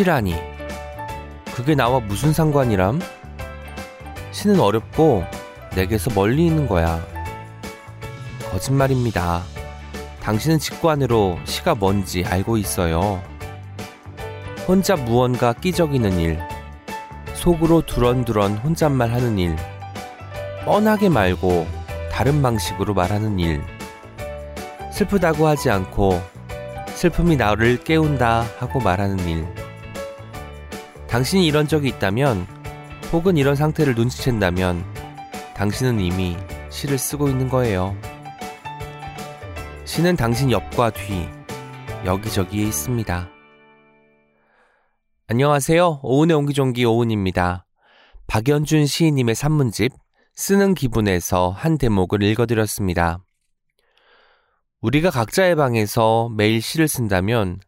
신이라니. 그게 나와 무슨 상관이람? 신은 어렵고 내게서 멀리 있는 거야. 거짓말입니다. 당신은 직관으로 시가 뭔지 알고 있어요. 혼자 무언가 끼적이는 일, 속으로 두런두런 혼잣말 하는 일, 뻔하게 말고 다른 방식으로 말하는 일, 슬프다고 하지 않고 슬픔이 나를 깨운다 하고 말하는 일. 당신이 이런 적이 있다면, 혹은 이런 상태를 눈치챈다면 당신은 이미 시를 쓰고 있는 거예요. 시는 당신 옆과 뒤, 여기저기에 있습니다. 안녕하세요. 오은의 옹기종기 오은입니다. 박연준 시인님의 산문집 쓰는 기분에서 한 대목을 읽어드렸습니다. 우리가 각자의 방에서 매일 시를 쓴다면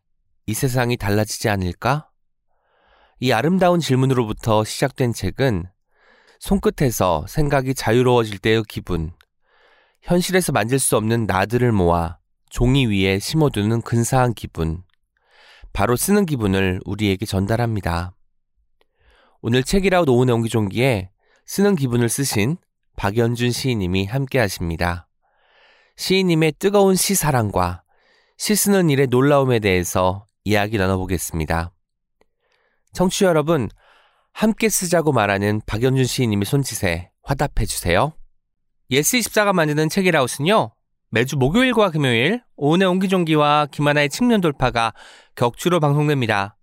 이 세상이 달라지지 않을까? 이 아름다운 질문으로부터 시작된 책은 손끝에서 생각이 자유로워질 때의 기분, 현실에서 만질 수 없는 나들을 모아 종이 위에 심어두는 근사한 기분, 바로 쓰는 기분을 우리에게 전달합니다. 오늘 책이라웃 오은의 옹기종기에 쓰는 기분을 쓰신 박연준 시인님이 함께 하십니다. 시인님의 뜨거운 시사랑과 시 쓰는 일의 놀라움에 대해서 이야기 나눠보겠습니다. 청취자 여러분, 함께 쓰자고 말하는 박연준 시인님의 손짓에 화답해주세요. 예스24가 만드는 책이라웃은요, 매주 목요일과 금요일 오은의 옹기종기와 김하나의 측면 돌파가 격주로 방송됩니다.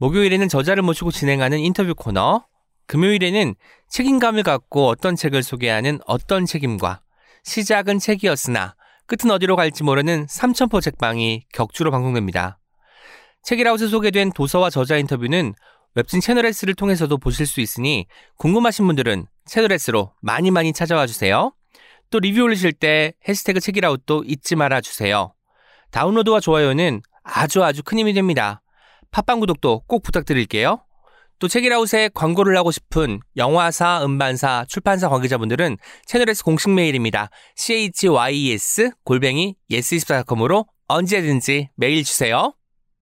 목요일에는 저자를 모시고 진행하는 인터뷰 코너, 금요일에는 책임감을 갖고 어떤 책을 소개하는 어떤 책임과, 시작은 책이었으나 끝은 어디로 갈지 모르는 삼천포 책방이 격주로 방송됩니다. 책이라웃에 소개된 도서와 저자 인터뷰는 웹진 채널S를 통해서도 보실 수 있으니 궁금하신 분들은 채널S로 많이 많이 찾아와 주세요. 또 리뷰 올리실 때 해시태그 책이라웃도 잊지 말아주세요. 다운로드와 좋아요는 아주 큰 힘이 됩니다. 팟빵 구독도 꼭 부탁드릴게요. 또 책이라웃에 광고를 하고 싶은 영화사, 음반사, 출판사 관계자분들은 채널S 공식 메일입니다. chys@yes24.com으로 언제든지 메일 주세요.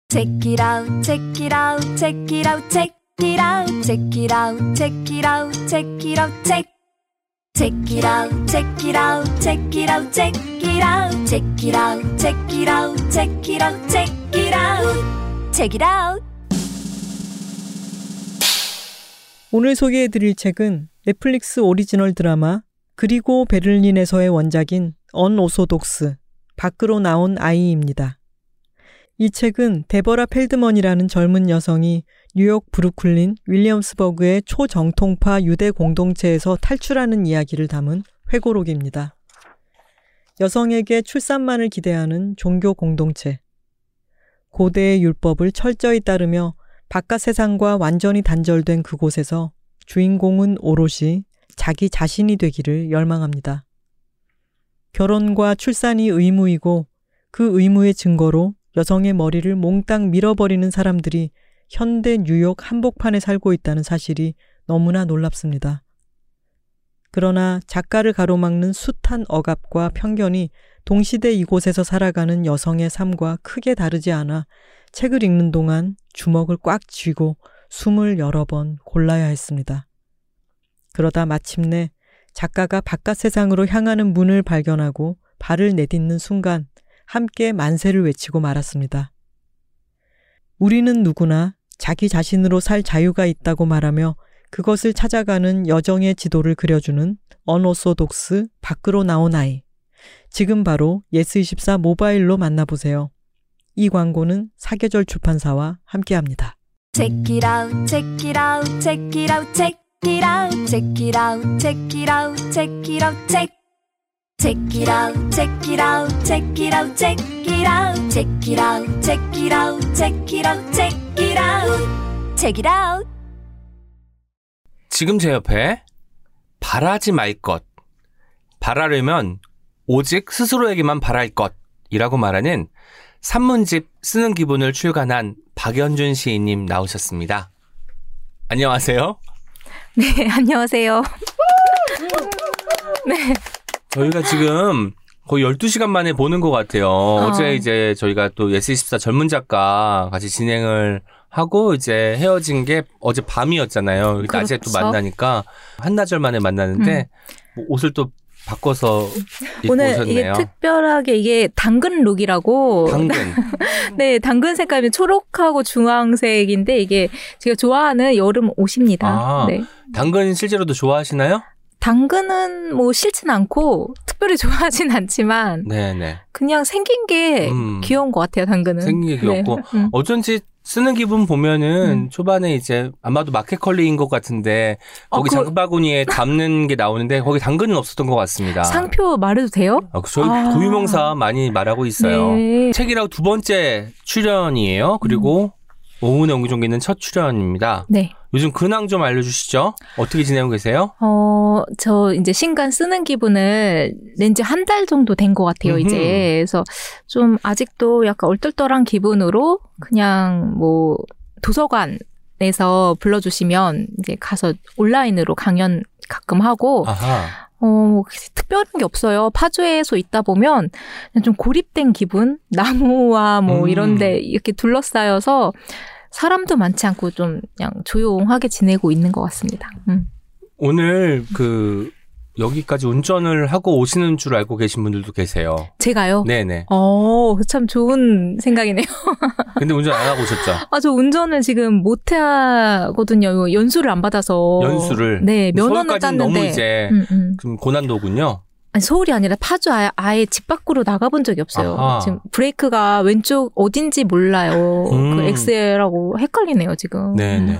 Check it out, check it out, check it out, check it out, check it out, check it out, check it out, check. Check it out, check it out, check it out, check it out, check it out, check it out, check it out, check it out, check it out. 오늘 소개해드릴 책은 넷플릭스 오리지널 드라마 그리고 베를린에서의 원작인 언오소독스, 밖으로 나온 아이입니다. 이 책은 데버라 펠드먼이라는 젊은 여성이 뉴욕 브루클린 윌리엄스버그의 초정통파 유대 공동체에서 탈출하는 이야기를 담은 회고록입니다. 여성에게 출산만을 기대하는 종교 공동체. 고대의 율법을 철저히 따르며 바깥 세상과 완전히 단절된 그곳에서 주인공은 오롯이 자기 자신이 되기를 열망합니다. 결혼과 출산이 의무이고 그 의무의 증거로 여성의 머리를 몽땅 밀어버리는 사람들이 현대 뉴욕 한복판에 살고 있다는 사실이 너무나 놀랍습니다. 그러나 작가를 가로막는 숱한 억압과 편견이 동시대 이곳에서 살아가는 여성의 삶과 크게 다르지 않아 책을 읽는 동안 주먹을 꽉 쥐고 숨을 여러 번 골라야 했습니다. 그러다 마침내 작가가 바깥 세상으로 향하는 문을 발견하고 발을 내딛는 순간 함께 만세를 외치고 말았습니다. 우리는 누구나 자기 자신으로 살 자유가 있다고 말하며 그것을 찾아가는 여정의 지도를 그려주는 언오소독스 밖으로 나온 아이. 지금 바로 예스24 모바일로 만나보세요. 이 광고는 사계절 출판사와 함께합니다. Check it out, check it out, check it out, check it out, check it out, check it out, check it out, check. Check it out, check it out, check it out, check it out, check it out, check it out, check it out, check it out, check it out. 지금 제 옆에 바라지 말 것, 바라려면 오직 스스로에게만 바랄 것이라고 말하는 산문집 쓰는 기분을 출간한 박연준 시인님 나오셨습니다. 안녕하세요. 네, 안녕하세요. 네. 저희가 지금 거의 12시간 만에 보는 것 같아요. 어제 이제 저희가 또 예스24 젊은 작가 같이 진행을 하고 이제 헤어진 게 어제 밤이었잖아요. 그렇죠. 낮에 또 만나니까 한나절 만에 만나는데 뭐 옷을 또 바꿔서 입고 오늘 오셨네요. 이게 특별하게 이게 당근 룩이라고. 당근. 네, 당근 색감이 초록하고 주황색인데 이게 제가 좋아하는 여름 옷입니다. 아, 네. 당근 실제로도 좋아하시나요? 당근은 뭐 싫진 않고 특별히 좋아하진 않지만 네네. 그냥 생긴 게 귀여운 것 같아요. 당근은. 생긴 게 귀엽고. 네. 어쩐지 쓰는 기분 보면은 초반에 이제 아마도 마켓컬리인 것 같은데 거기 장바구니에 담는 게 나오는데 거기 당근은 없었던 것 같습니다. 상표 말해도 돼요? 아, 저희 고유명사 많이 말하고 있어요. 네. 책이라고 두 번째 출연이에요. 그리고 오은의 옹기종기는 첫 출연입니다. 네. 요즘 근황 좀 알려주시죠. 어떻게 지내고 계세요? 저 이제 신간 쓰는 기분을 낸 지 한 달 정도 된 것 같아요. 이제 그래서 좀 아직도 약간 얼떨떨한 기분으로 그냥 뭐 도서관에서 불러주시면 이제 가서 온라인으로 강연 가끔 하고. 아하. 특별한 게 없어요. 파주에서 있다 보면 그냥 좀 고립된 기분? 나무와 뭐 이런데 이렇게 둘러싸여서 사람도 많지 않고 좀 그냥 조용하게 지내고 있는 것 같습니다. 오늘 여기까지 운전을 하고 오시는 줄 알고 계신 분들도 계세요. 제가요? 네네. 참 좋은 생각이네요. 근데 운전 안 하고 오셨죠? 아, 저 운전을 지금 못 하거든요. 연수를 안 받아서. 연수를? 네, 면허는 땄는데. 너무 이제 좀 고난도군요. 아니, 서울이 아니라 파주 아예 집 밖으로 나가본 적이 없어요. 아하. 지금 브레이크가 왼쪽 어딘지 몰라요. 그 엑셀하고 헷갈리네요, 지금. 네네.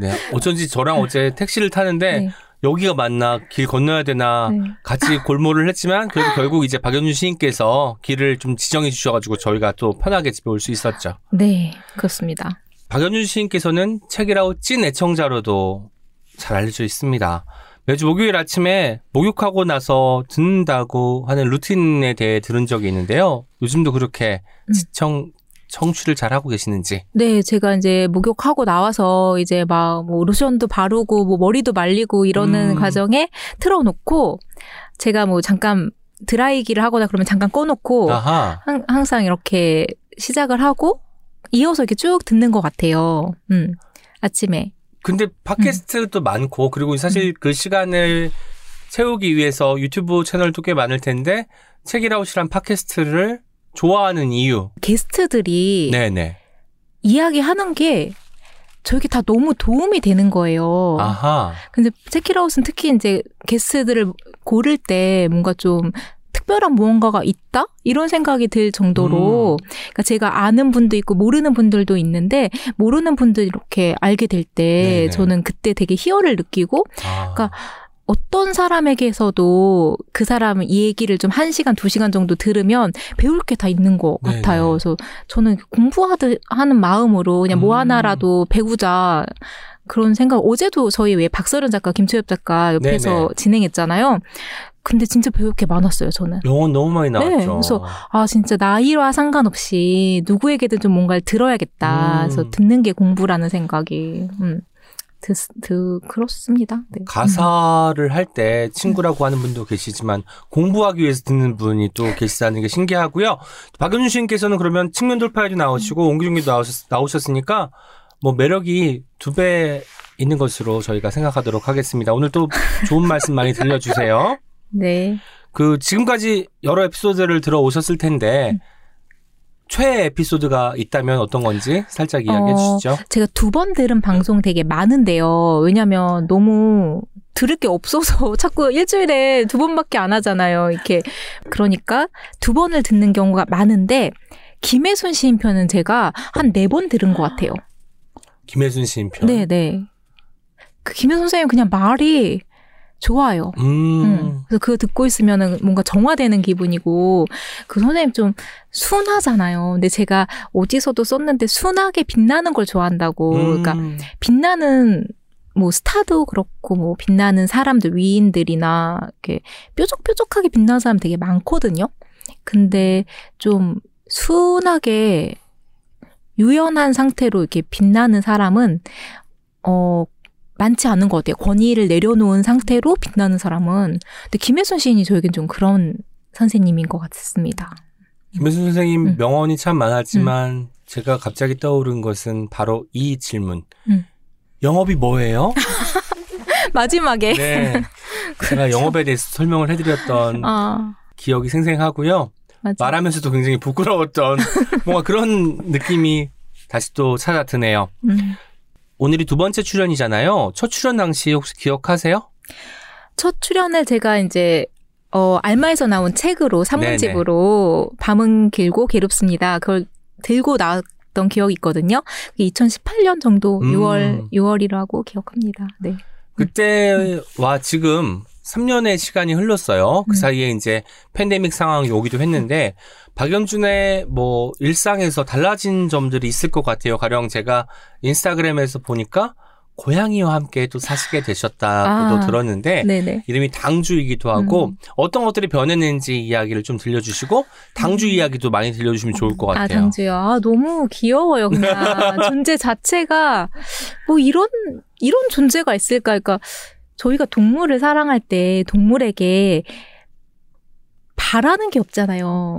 네, 어쩐지 저랑 어제 택시를 타는데 네. 여기가 맞나 길 건너야 되나 네. 같이 골몰을 했지만 결국 이제 박연준 시인께서 길을 좀 지정해 주셔가지고 저희가 또 편하게 집에 올 수 있었죠. 네, 그렇습니다. 박연준 시인께서는 책이라우 찐 애청자로도 잘 알려져 있습니다. 매주 목요일 아침에 목욕하고 나서 듣는다고 하는 루틴에 대해 들은 적이 있는데요. 요즘도 그렇게 청취를 잘하고 계시는지. 네, 제가 이제 목욕하고 나와서 이제 막 뭐 로션도 바르고 뭐 머리도 말리고 이러는 과정에 틀어놓고 제가 뭐 잠깐 드라이기를 하거나 그러면 잠깐 꺼놓고 항상 이렇게 시작을 하고 이어서 이렇게 쭉 듣는 것 같아요. 아침에. 근데 팟캐스트도 많고 그리고 사실 그 시간을 채우기 위해서 유튜브 채널도 꽤 많을 텐데 책이라웃이란 팟캐스트를 좋아하는 이유. 게스트들이 네네. 이야기하는 게 저에게 다 너무 도움이 되는 거예요. 아하. 근데 책이라웃은 특히 이제 게스트들을 고를 때 뭔가 좀 특별한 무언가가 있다? 이런 생각이 들 정도로 그러니까 제가 아는 분도 있고 모르는 분들도 있는데 모르는 분들 이렇게 알게 될 때 저는 그때 되게 희열을 느끼고 그러니까 어떤 사람에게서도 그 사람 얘기를 좀 1시간, 2시간 정도 들으면 배울 게 다 있는 것 같아요. 그래서 저는 공부하는 마음으로 그냥 뭐 하나라도 배우자 그런 생각. 어제도 저희 왜 박서련 작가, 김초엽 작가 옆에서 진행했잖아요. 근데 진짜 배울 게 많았어요, 저는. 영혼 너무 많이 나왔죠. 네, 그래서 진짜 나이와 상관없이 누구에게든 좀 뭔가를 들어야겠다. 그래서 듣는 게 공부라는 생각이. 그렇습니다. 네. 가사를 할 때 친구라고 하는 분도 계시지만 공부하기 위해서 듣는 분이 또 계시다는 게 신기하고요. 박연준 시인께서는 그러면 측면 돌파에도 나오시고 옹기종기도 나오셨으니까 뭐 매력이 2배 있는 것으로 저희가 생각하도록 하겠습니다. 오늘 또 좋은 말씀 많이 들려주세요. 네. 지금까지 여러 에피소드를 들어오셨을 텐데 최애 에피소드가 있다면 어떤 건지 살짝 이야기해 주시죠. 제가 2번 들은 방송 되게 많은데요. 왜냐면 너무 들을 게 없어서 자꾸 일주일에 2번밖에 안 하잖아요. 이렇게. 그러니까 2번을 듣는 경우가 많은데, 김혜순 시인 편은 제가 한 4번 들은 것 같아요. 김혜순 시인 편? 네네. 김혜순 선생님 그냥 말이 좋아요. 그래서 그거 듣고 있으면은 뭔가 정화되는 기분이고, 그 선생님 좀 순하잖아요. 근데 제가 어디서도 썼는데 순하게 빛나는 걸 좋아한다고. 그러니까 빛나는 뭐 스타도 그렇고 뭐 빛나는 사람들, 위인들이나 이렇게 뾰족뾰족하게 빛나는 사람 되게 많거든요. 근데 좀 순하게 유연한 상태로 이렇게 빛나는 사람은 많지 않은 것 같아요. 권위를 내려놓은 상태로 빛나는 사람은. 근데 김혜순 시인이 저에겐 좀 그런 선생님인 것 같습니다. 김혜순 선생님 명언이 참 많았지만 제가 갑자기 떠오른 것은 바로 이 질문. 영업이 뭐예요? 마지막에. 네. 그렇죠. 제가 영업에 대해서 설명을 해드렸던 기억이 생생하고요. 맞아. 말하면서도 굉장히 부끄러웠던 뭔가 그런 느낌이 다시 또 찾아드네요. 오늘이 두 번째 출연이잖아요. 첫 출연 당시 혹시 기억하세요? 첫 출연에 제가 이제 알마에서 나온 책으로 3문집으로 밤은 길고 괴롭습니다. 그걸 들고 나왔던 기억이 있거든요. 2018년 정도 6월이라고 기억합니다. 네. 그때와 지금 3년의 시간이 흘렀어요. 그 사이에 이제 팬데믹 상황이 오기도 했는데 박연준의 뭐 일상에서 달라진 점들이 있을 것 같아요. 가령 제가 인스타그램에서 보니까 고양이와 함께 또 사시게 되셨다고도 들었는데 네네. 이름이 당주이기도 하고 어떤 것들이 변했는지 이야기를 좀 들려주시고 당주 이야기도 많이 들려주시면 좋을 것 같아요. 당주요. 너무 귀여워요. 그냥 존재 자체가 뭐 이런 존재가 있을까. 그러니까 저희가 동물을 사랑할 때 동물에게 바라는 게 없잖아요.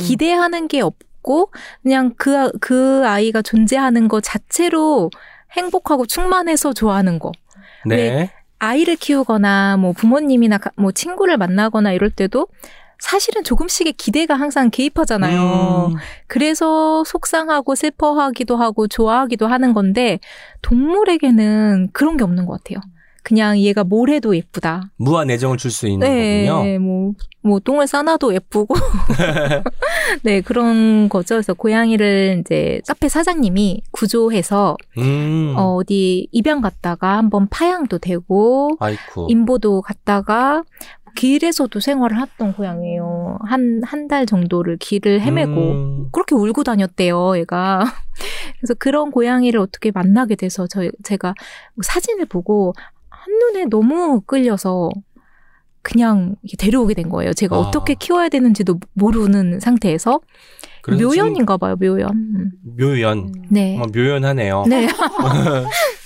기대하는 게 없고 그냥 그 아이가 존재하는 것 자체로 행복하고 충만해서 좋아하는 거. 네. 왜 아이를 키우거나 뭐 부모님이나 뭐 친구를 만나거나 이럴 때도 사실은 조금씩의 기대가 항상 개입하잖아요. 그래서 속상하고 슬퍼하기도 하고 좋아하기도 하는 건데 동물에게는 그런 게 없는 것 같아요. 그냥 얘가 뭘 해도 예쁘다. 무한 애정을 줄 수 있는 거군요. 네. 뭐 똥을 싸놔도 예쁘고. 네. 그런 거죠. 그래서 고양이를 이제 카페 사장님이 구조해서 어디 입양 갔다가 한번 파양도 되고 아이쿠. 인보도 갔다가 길에서도 생활을 했던 고양이에요. 한 달 정도를 길을 헤매고 그렇게 울고 다녔대요. 얘가. 그래서 그런 고양이를 어떻게 만나게 돼서 제가 사진을 보고 한눈에 너무 끌려서 그냥 데려오게 된 거예요. 제가 어떻게 키워야 되는지도 모르는 상태에서. 묘연인가 봐요. 묘연. 네. 묘연하네요. 네.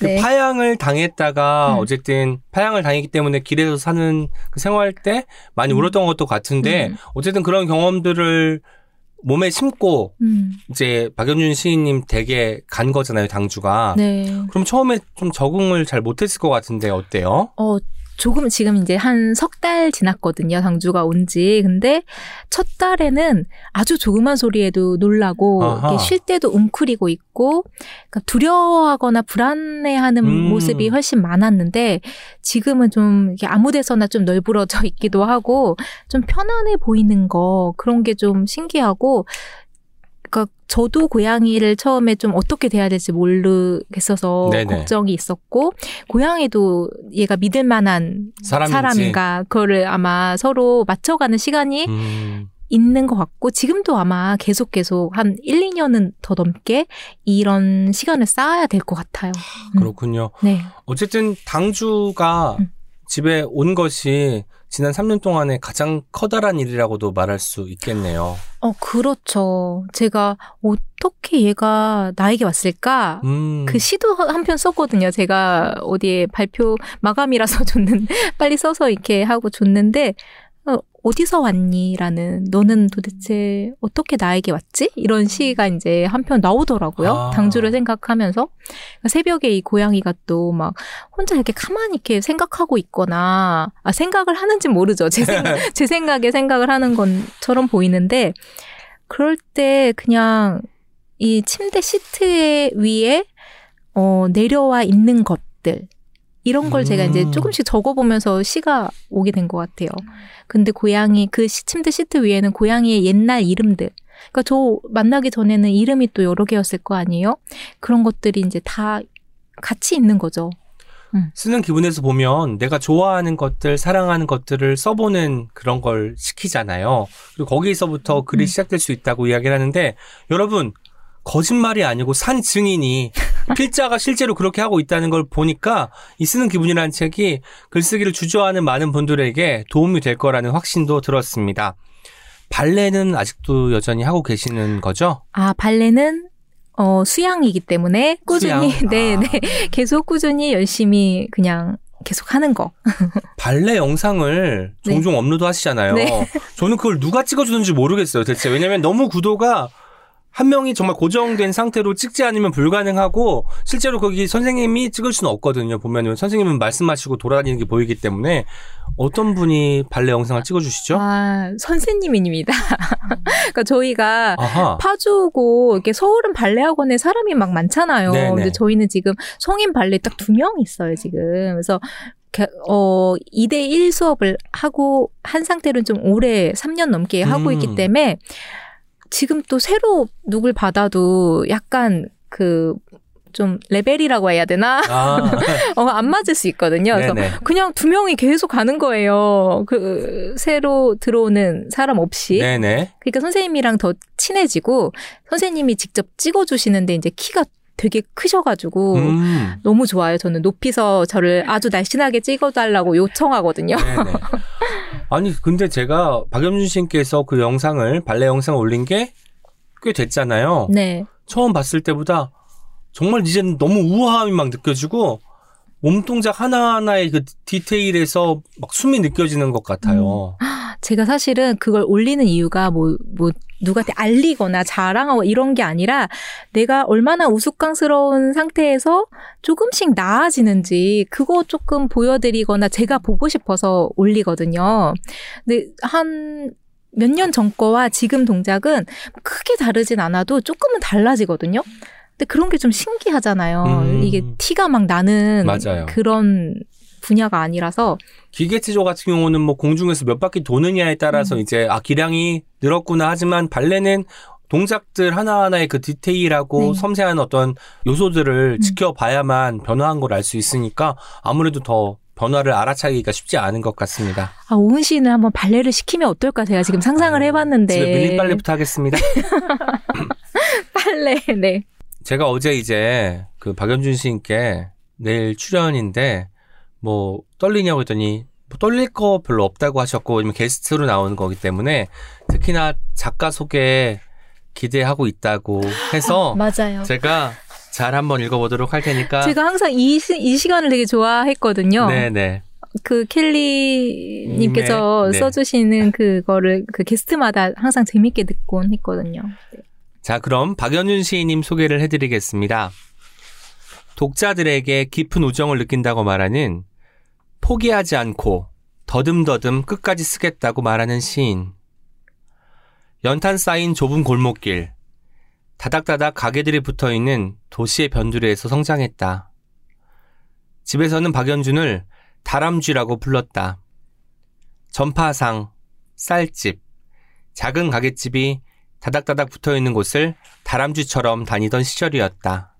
네. 파양을 당했다가 어쨌든 파양을 당했기 때문에 길에서 사는 그 생활 때 많이 울었던 것도 같은데 어쨌든 그런 경험들을 몸에 심고 이제 박연준 시인님 댁에 간 거잖아요, 당주가. 네. 그럼 처음에 좀 적응을 잘 못했을 것 같은데 어때요? 조금 지금 이제 한 석 달 지났거든요, 당주가 온 지. 근데 첫 달에는 아주 조그만 소리에도 놀라고 쉴 때도 웅크리고 있고 그러니까 두려워하거나 불안해하는 모습이 훨씬 많았는데 지금은 좀 이렇게 아무 데서나 좀 널브러져 있기도 하고 좀 편안해 보이는 거 그런 게 좀 신기하고 그러니까 저도 고양이를 처음에 좀 어떻게 대해야 될지 모르겠어서 네네. 걱정이 있었고 고양이도 얘가 믿을 만한 사람인가 그거를 아마 서로 맞춰가는 시간이 있는 것 같고 지금도 아마 계속 한 1, 2년은 더 넘게 이런 시간을 쌓아야 될 것 같아요. 그렇군요. 네. 어쨌든 당주가 집에 온 것이 지난 3년 동안에 가장 커다란 일이라고도 말할 수 있겠네요. 그렇죠. 제가 어떻게 얘가 나에게 왔을까? 그 시도 한 편 썼거든요. 제가 어디에 발표 마감이라서 빨리 써서 이렇게 하고 줬는데 어디서 왔니라는 너는 도대체 어떻게 나에게 왔지? 이런 시가 이제 한 편 나오더라고요. 당주를 생각하면서 그러니까 새벽에 이 고양이가 또 막 혼자 이렇게 가만히 이렇게 생각하고 있거나 생각을 하는지 모르죠. 제 생각에 생각을 하는 것처럼 보이는데 그럴 때 그냥 이 침대 시트 위에 내려와 있는 것들 이런 걸 제가 이제 조금씩 적어보면서 시가 오게 된 것 같아요. 근데 고양이, 침대 시트 위에는 고양이의 옛날 이름들. 그러니까 저 만나기 전에는 이름이 또 여러 개였을 거 아니에요? 그런 것들이 이제 다 같이 있는 거죠. 쓰는 기분에서 보면 내가 좋아하는 것들, 사랑하는 것들을 써보는 그런 걸 시키잖아요. 그리고 거기서부터 글이 시작될 수 있다고 이야기를 하는데, 여러분, 거짓말이 아니고 산 증인이 필자가 실제로 그렇게 하고 있다는 걸 보니까 이 쓰는 기분이라는 책이 글쓰기를 주저하는 많은 분들에게 도움이 될 거라는 확신도 들었습니다. 발레는 아직도 여전히 하고 계시는 거죠? 발레는 수양이기 때문에 꾸준히 수양? 계속 꾸준히 열심히 그냥 계속 하는 거. 발레 영상을 종종 업로드 하시잖아요. 저는 그걸 누가 찍어주는지 모르겠어요, 대체. 왜냐면 너무 구도가 한 명이 정말 고정된 상태로 찍지 않으면 불가능하고 실제로 거기 선생님이 찍을 수는 없거든요. 보면은 선생님은 말씀하시고 돌아다니는 게 보이기 때문에 어떤 분이 발레 영상을 찍어주시죠? 아, 선생님입니다. 그러니까 저희가 아하. 파주고 이렇게 서울은 발레 학원에 사람이 막 많잖아요. 네네. 근데 저희는 지금 성인 발레 딱 2명 있어요 지금. 그래서 2대1 수업을 하고 한 상태로는 좀 오래 3년 넘게 하고 있기 때문에. 지금 또 새로 누굴 받아도 약간 그 좀 레벨이라고 해야 되나? 아. 안 맞을 수 있거든요. 그래서 네네. 그냥 2명이 계속 가는 거예요. 그 새로 들어오는 사람 없이. 네네. 그러니까 선생님이랑 더 친해지고 선생님이 직접 찍어주시는데 이제 키가 되게 크셔가지고 너무 좋아요. 저는 높이서 저를 아주 날씬하게 찍어달라고 요청하거든요. 네네. 아니 근데 제가 박연준 씨께서 그 영상을 발레 영상을 올린 게 꽤 됐잖아요. 네. 처음 봤을 때보다 정말 이제는 너무 우아함이 막 느껴지고 몸 동작 하나하나의 그 디테일에서 막 숨이 느껴지는 것 같아요. 제가 사실은 그걸 올리는 이유가 뭐 누구한테 알리거나 자랑하고 이런 게 아니라 내가 얼마나 우스꽝스러운 상태에서 조금씩 나아지는지 그거 조금 보여드리거나 제가 보고 싶어서 올리거든요. 근데 한 몇 년 전 거와 지금 동작은 크게 다르진 않아도 조금은 달라지거든요. 근데 그런 게 좀 신기하잖아요. 이게 티가 막 나는 맞아요. 그런 분야가 아니라서 기계체조 같은 경우는 뭐 공중에서 몇 바퀴 도느냐에 따라서 이제 아 기량이 늘었구나 하지만 발레는 동작들 하나하나의 그 디테일하고 네. 섬세한 어떤 요소들을 지켜봐야만 변화한 걸 알 수 있으니까 아무래도 더 변화를 알아차기가 쉽지 않은 것 같습니다. 아, 오은 씨는 한번 발레를 시키면 어떨까 제가 지금 상상을 해봤는데 집에 밀린 빨래부터 하겠습니다. 빨래 네. 제가 어제 이제 그 박연준 씨께 내일 출연인데 뭐 떨리냐고 했더니 뭐 떨릴 거 별로 없다고 하셨고 게스트로 나오는 거기 때문에 특히나 작가 소개 기대하고 있다고 해서 맞아요. 제가 잘 한번 읽어보도록 할 테니까 제가 항상 이 시간을 되게 좋아했거든요. 네네. 그 켈리님께서 네. 써주시는 그거를 그 게스트마다 항상 재밌게 듣곤 했거든요. 네. 자 그럼 박연준 시인님 소개를 해드리겠습니다. 독자들에게 깊은 우정을 느낀다고 말하는 포기하지 않고 더듬더듬 끝까지 쓰겠다고 말하는 시인. 연탄 쌓인 좁은 골목길, 다닥다닥 가게들이 붙어있는 도시의 변두리에서 성장했다. 집에서는 박연준을 다람쥐라고 불렀다. 전파상, 쌀집, 작은 가게집이 다닥다닥 붙어있는 곳을 다람쥐처럼 다니던 시절이었다.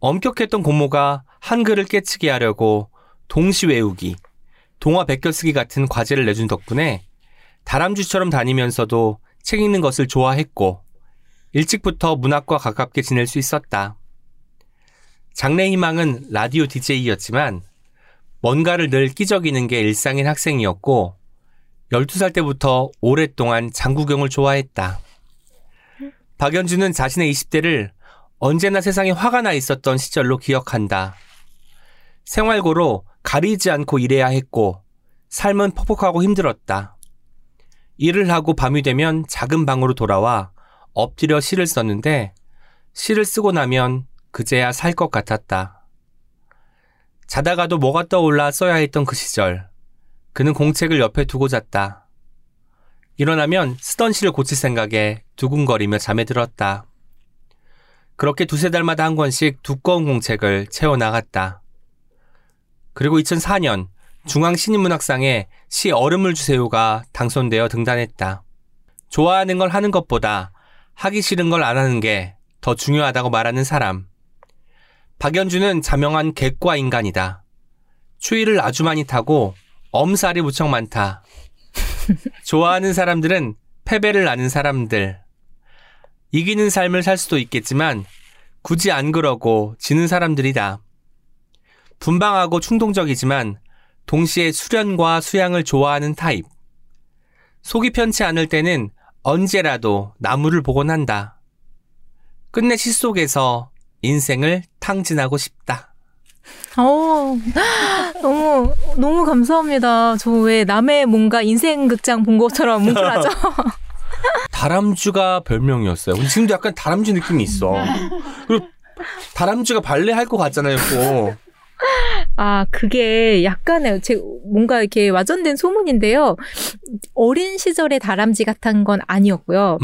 엄격했던 고모가 한글을 깨치게 하려고 동시 외우기, 동화 베껴쓰기 같은 과제를 내준 덕분에 다람쥐처럼 다니면서도 책 읽는 것을 좋아했고 일찍부터 문학과 가깝게 지낼 수 있었다. 장래희망은 라디오 DJ였지만 뭔가를 늘 끼적이는 게 일상인 학생이었고 12살 때부터 오랫동안 장구경을 좋아했다. 박연준은 자신의 20대를 언제나 세상에 화가 나 있었던 시절로 기억한다. 생활고로 가리지 않고 일해야 했고 삶은 퍽퍽하고 힘들었다. 일을 하고 밤이 되면 작은 방으로 돌아와 엎드려 시를 썼는데 시를 쓰고 나면 그제야 살 것 같았다. 자다가도 뭐가 떠올라 써야 했던 그 시절. 그는 공책을 옆에 두고 잤다. 일어나면 쓰던 시를 고칠 생각에 두근거리며 잠에 들었다. 그렇게 2-3달마다 한 권씩 두꺼운 공책을 채워나갔다. 그리고 2004년 중앙신인문학상에 시 얼음을 주세요가 당선되어 등단했다. 좋아하는 걸 하는 것보다 하기 싫은 걸 안 하는 게 더 중요하다고 말하는 사람. 박연준은 자명한 객과 인간이다. 추위를 아주 많이 타고 엄살이 무척 많다. 좋아하는 사람들은 패배를 아는 사람들. 이기는 삶을 살 수도 있겠지만 굳이 안 그러고 지는 사람들이다. 분방하고 충동적이지만 동시에 수련과 수양을 좋아하는 타입. 속이 편치 않을 때는 언제라도 나무를 보곤 한다. 끝내 시 속에서 인생을 탕진하고 싶다. 오, 너무 감사합니다. 저 왜 남의 뭔가 인생극장 본 것처럼 뭉클하죠? 다람쥐가 별명이었어요. 지금도 약간 다람쥐 느낌이 있어. 그리고 다람쥐가 발레 할 것 같잖아요. 꼭. 아, 그게 약간의 뭔가 이렇게 와전된 소문인데요. 어린 시절의 다람쥐 같은 건 아니었고요.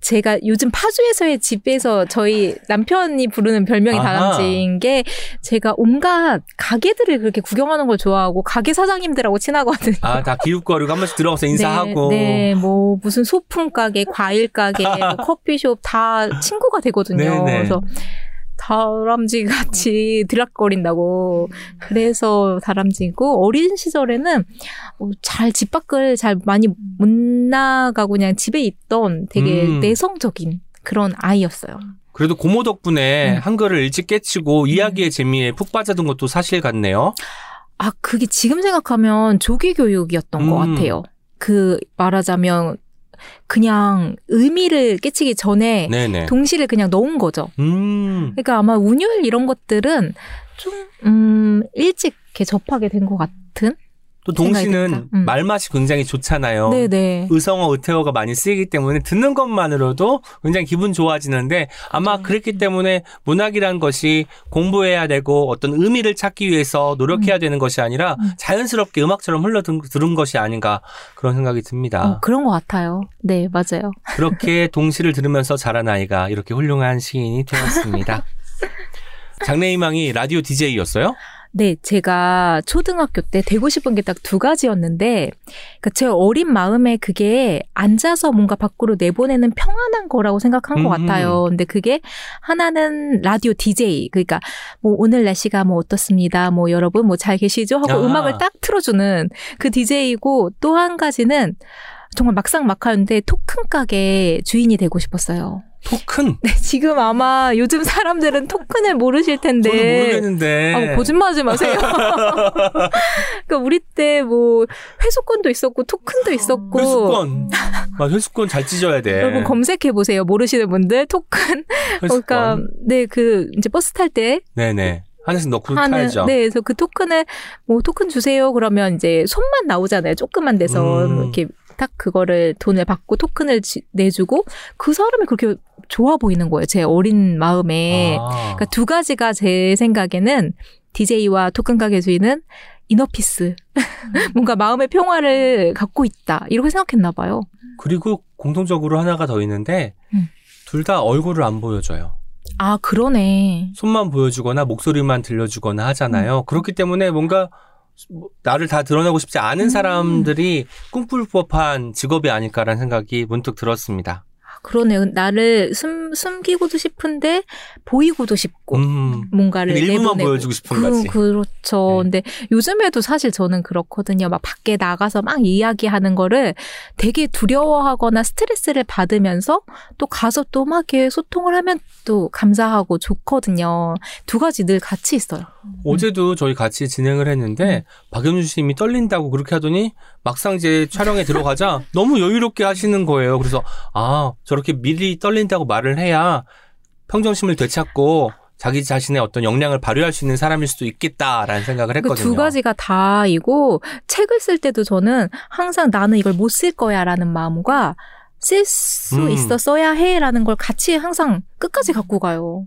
제가 요즘 파주에서의 집에서 저희 남편이 부르는 별명이 다람쥐인 게, 제가 온갖 가게들을 그렇게 구경하는 걸 좋아하고 가게 사장님들하고 친하거든요. 아, 다 기웃거리고 한 번씩 들어가서 인사하고. 네, 네, 뭐 무슨 소품 가게, 과일 가게, 뭐 커피숍 다 친구가 되거든요. 네네. 그래서 다람쥐 같이 들락거린다고. 그래서 다람쥐고, 어린 시절에는 잘 집 밖을 잘 많이 못 나가고 그냥 집에 있던 되게 내성적인 그런 아이였어요. 그래도 고모 덕분에 한글을 일찍 깨치고 이야기의 재미에 푹 빠져든 것도 사실 같네요. 아, 그게 지금 생각하면 조기 교육이었던 것 같아요. 그 말하자면 그냥 의미를 깨치기 전에 네네. 동시를 그냥 넣은 거죠. 그러니까 아마 운율 이런 것들은 좀 일찍 이렇게 접하게 된 것 같은. 또 동시는 말맛이 굉장히 좋잖아요. 네네. 의성어, 의태어가 많이 쓰이기 때문에 듣는 것만으로도 굉장히 기분 좋아지는데, 아마 그랬기 때문에 문학이란 것이 공부해야 되고 어떤 의미를 찾기 위해서 노력해야 되는 것이 아니라 자연스럽게 음악처럼 흘러들은 것이 아닌가, 그런 생각이 듭니다. 그런 것 같아요. 네, 맞아요. 그렇게 동시를 들으면서 자란 아이가 이렇게 훌륭한 시인이 되었습니다. 장래희망이 라디오 DJ였어요? 네, 제가 초등학교 때 되고 싶은 게 딱 두 가지였는데, 그러니까 제 어린 마음에 그게 앉아서 뭔가 밖으로 내보내는 평안한 거라고 생각한 것 같아요. 근데 그게 하나는 라디오 DJ, 그러니까 뭐 오늘 날씨가 뭐 어떻습니다, 뭐 여러분 뭐 잘 계시죠 하고 음악을 딱 틀어주는 그 DJ이고, 또 한 가지는 정말 막상막하는데 토큰 가게 주인이 되고 싶었어요. 토큰? 네, 지금 아마 요즘 사람들은 토큰을 모르실 텐데. 저는 모르겠는데. 아, 거짓말하지 마세요. 그러니까 우리 때 뭐 회수권도 있었고 토큰도 있었고. 회수권. 맞아, 회수권 잘 찢어야 돼. 여러분 검색해 보세요. 모르시는 분들 토큰. 회수권. 그러니까 네, 그 이제 버스 탈 때. 네네. 하나씩 넣고 타야죠. 네, 그래서 그 토큰을 뭐 토큰 주세요. 그러면 이제 손만 나오잖아요. 조그만 데서 이렇게. 딱 그거를 돈을 받고 토큰을 내주고, 그 사람이 그렇게 좋아 보이는 거예요. 제 어린 마음에. 그러니까 두 가지가 제 생각에는, DJ와 토큰 가게 주인은 이너피스. 뭔가 마음의 평화를 갖고 있다. 이렇게 생각했나 봐요. 그리고 공통적으로 하나가 더 있는데 둘 다 얼굴을 안 보여줘요. 아, 그러네. 손만 보여주거나 목소리만 들려주거나 하잖아요. 그렇기 때문에 뭔가 나를 다 드러내고 싶지 않은 사람들이 꿈꿀 법한 직업이 아닐까라는 생각이 문득 들었습니다. 그러네요. 나를 숨기고도 싶은데 보이고도 싶고 뭔가를 일부만 보여주고 싶은 거지. 그렇죠. 네. 근데 요즘에도 사실 저는 그렇거든요. 막 밖에 나가서 막 이야기하는 거를 되게 두려워하거나 스트레스를 받으면서 또 가서 또 막 이렇게 소통을 하면 또 감사하고 좋거든요. 두 가지 늘 같이 있어요. 어제도 저희 같이 진행을 했는데 박연준 씨님이 떨린다고 그렇게 하더니 막상 이제 촬영에 들어가자 너무 여유롭게 하시는 거예요. 그래서 아, 저렇게 미리 떨린다고 말을 해야 평정심을 되찾고 자기 자신의 어떤 역량을 발휘할 수 있는 사람일 수도 있겠다라는 생각을 했거든요. 그 두 가지가 다이고, 책을 쓸 때도 저는 항상 나는 이걸 못 쓸 거야라는 마음과 쓸 수 있어 써야 해라는 걸 같이 항상 끝까지 갖고 가요.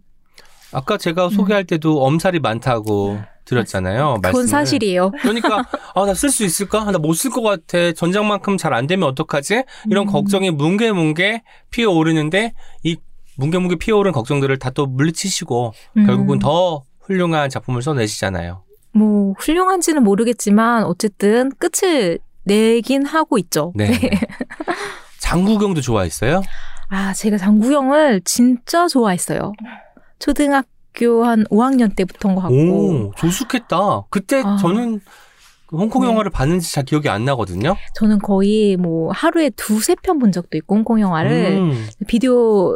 아까 제가 소개할 때도 엄살이 많다고 드렸잖아요. 그건 사실이에요. 그러니까 아, 나 쓸 수 있을까? 나 못 쓸 것 같아. 전작만큼 잘 안 되면 어떡하지? 이런 걱정이 뭉게뭉게 피어오르는데, 이 뭉게뭉게 피어오른 걱정들을 다 또 물리치시고 결국은 더 훌륭한 작품을 써내시잖아요. 뭐 훌륭한지는 모르겠지만 어쨌든 끝을 내긴 하고 있죠. 네. 네. 장국영도 좋아했어요? 아, 제가 장국영을 진짜 좋아했어요. 초등학교 한 5학년 때부터인 것 같고. 오, 조숙했다. 그때 저는 홍콩 영화를 봤는지 잘 기억이 안 나거든요. 저는 거의 뭐 하루에 2~3편 본 적도 있고, 홍콩 영화를 비디오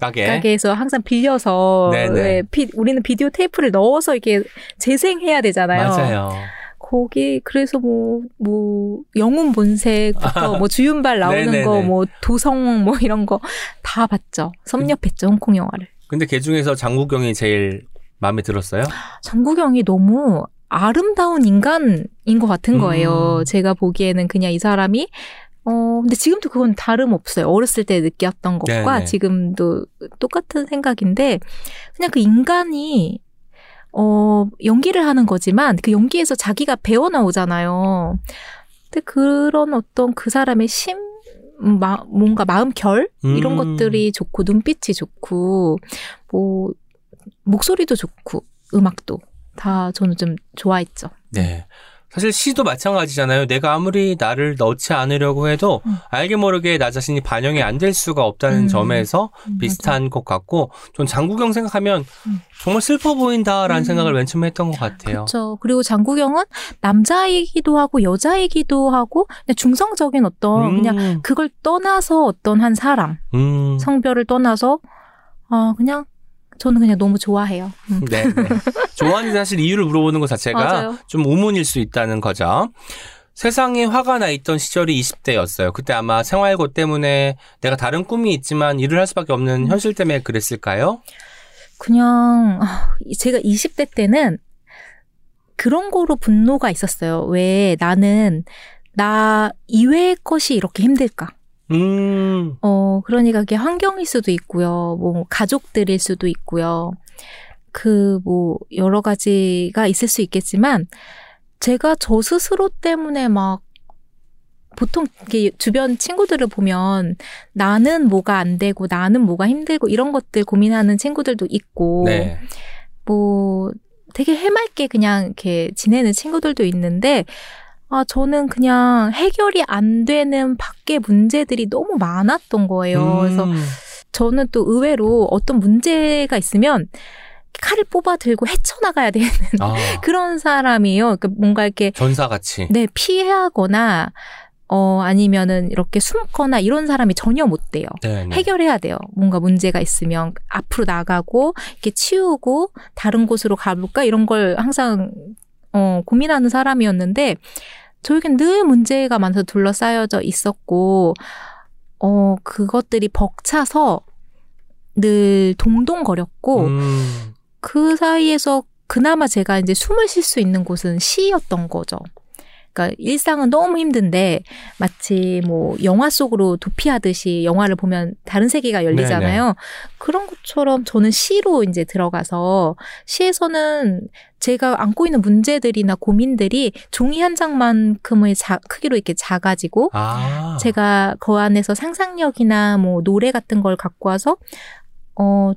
가게에서 항상 빌려서. 네, 우리는 비디오 테이프를 넣어서 이렇게 재생해야 되잖아요. 맞아요. 거기 그래서 뭐 영웅 본색부터 뭐 주윤발 나오는 거, 뭐 도성 뭐 이런 거 다 봤죠. 섭렵했죠, 홍콩 영화를. 근데 걔 중에서 장국영이 제일 마음에 들었어요? 장국영이 너무 아름다운 인간인 것 같은 거예요. 제가 보기에는 그냥 이 사람이 근데 지금도 그건 다름없어요. 어렸을 때 느꼈던 것과 네네. 지금도 똑같은 생각인데 그냥 그 인간이 연기를 하는 거지만 그 연기에서 자기가 배워나오잖아요. 근데 그런 어떤 그 사람의 뭔가 마음결? 이런 것들이 좋고 눈빛이 좋고 뭐 목소리도 좋고 음악도 다 저는 좀 좋아했죠. 네. 사실 시도 마찬가지잖아요. 내가 아무리 나를 넣지 않으려고 해도 알게 모르게 나 자신이 반영이 안 될 수가 없다는 점에서 비슷한 맞아. 것 같고 전 장국영 생각하면 정말 슬퍼 보인다라는 생각을 맨 처음에 했던 것 같아요. 그렇죠. 그리고 장국영은 남자이기도 하고 여자이기도 하고 그냥 중성적인 어떤 그냥 그걸 떠나서 어떤 한 사람 성별을 떠나서 그냥 저는 그냥 너무 좋아해요. 네. 좋아하는데 사실 이유를 물어보는 것 자체가 맞아요. 좀 우문일 수 있다는 거죠. 세상에 화가 나 있던 시절이 20대였어요. 그때 아마 생활고 때문에 내가 다른 꿈이 있지만 일을 할 수밖에 없는 현실 때문에 그랬을까요? 그냥 제가 20대 때는 그런 거로 분노가 있었어요. 왜 나는 나 이외의 것이 이렇게 힘들까? 그러니까 그게 환경일 수도 있고요. 뭐, 가족들일 수도 있고요. 여러 가지가 있을 수 있겠지만, 제가 저 스스로 때문에 보통 이렇게 주변 친구들을 보면, 나는 뭐가 안 되고, 나는 뭐가 힘들고, 이런 것들 고민하는 친구들도 있고, 네. 되게 해맑게 그냥 이렇게 지내는 친구들도 있는데, 저는 그냥 해결이 안 되는 밖에 문제들이 너무 많았던 거예요. 그래서 저는 또 의외로 어떤 문제가 있으면 칼을 뽑아 들고 헤쳐나가야 되는 그런 사람이에요. 그러니까 뭔가 이렇게. 전사같이. 네, 피하거나, 아니면은 이렇게 숨거나 이런 사람이 전혀 못 돼요. 네네. 해결해야 돼요. 뭔가 문제가 있으면 앞으로 나가고, 이렇게 치우고, 다른 곳으로 가볼까? 이런 걸 항상 고민하는 사람이었는데, 저에겐 늘 문제가 많아서 둘러싸여져 있었고, 그것들이 벅차서 늘 동동거렸고, 그 사이에서 그나마 제가 이제 숨을 쉴 수 있는 곳은 시였던 거죠. 그러니까 일상은 너무 힘든데, 마치 영화 속으로 도피하듯이 영화를 보면 다른 세계가 열리잖아요. 네네. 그런 것처럼 저는 시로 이제 들어가서, 시에서는 제가 안고 있는 문제들이나 고민들이 종이 한 장만큼의 크기로 이렇게 작아지고, 제가 그 안에서 상상력이나 노래 같은 걸 갖고 와서,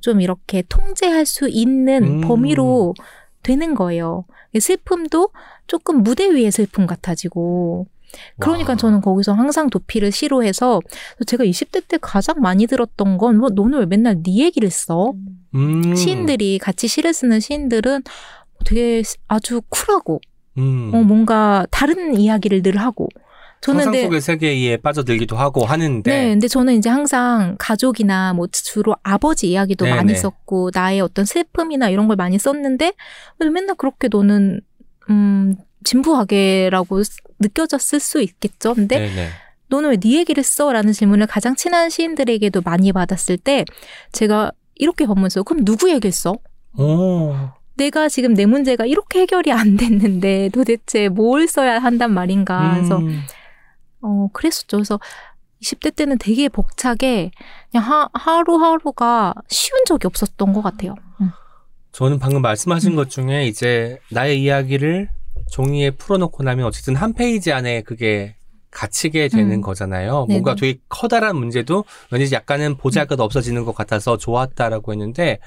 좀 이렇게 통제할 수 있는 범위로 되는 거예요. 슬픔도 조금 무대 위의 슬픔 같아지고. 그러니까 저는 거기서 항상 도피를 싫어해서 제가 20대 때 가장 많이 들었던 건 너는 왜 맨날 네 얘기를 써? 시인들이 같이 시를 쓰는 시인들은 되게 아주 쿨하고 뭔가 다른 이야기를 늘 하고 저는 상상 속의 세계에 빠져들기도 하고 하는데 네, 근데 저는 이제 항상 가족이나 주로 아버지 이야기도 네네. 많이 썼고 나의 어떤 슬픔이나 이런 걸 많이 썼는데 맨날 그렇게 너는 진부하게라고 느껴졌을 수 있겠죠. 근데 네네. 너는 왜 네 얘기를 써? 라는 질문을 가장 친한 시인들에게도 많이 받았을 때 제가 이렇게 반문했어요. 그럼 누구 얘기를 써? 내가 지금 내 문제가 이렇게 해결이 안 됐는데 도대체 뭘 써야 한단 말인가. 그래서 그랬었죠. 그래서 20대 때는 되게 벅차게 그냥 하루하루가 쉬운 적이 없었던 것 같아요. 저는 방금 말씀하신 것 중에 이제 나의 이야기를 종이에 풀어놓고 나면 어쨌든 한 페이지 안에 그게 갇히게 되는 거잖아요. 네네. 뭔가 되게 커다란 문제도 왠지 약간은 보잘것 없어지는 것 같아서 좋았다라고 했는데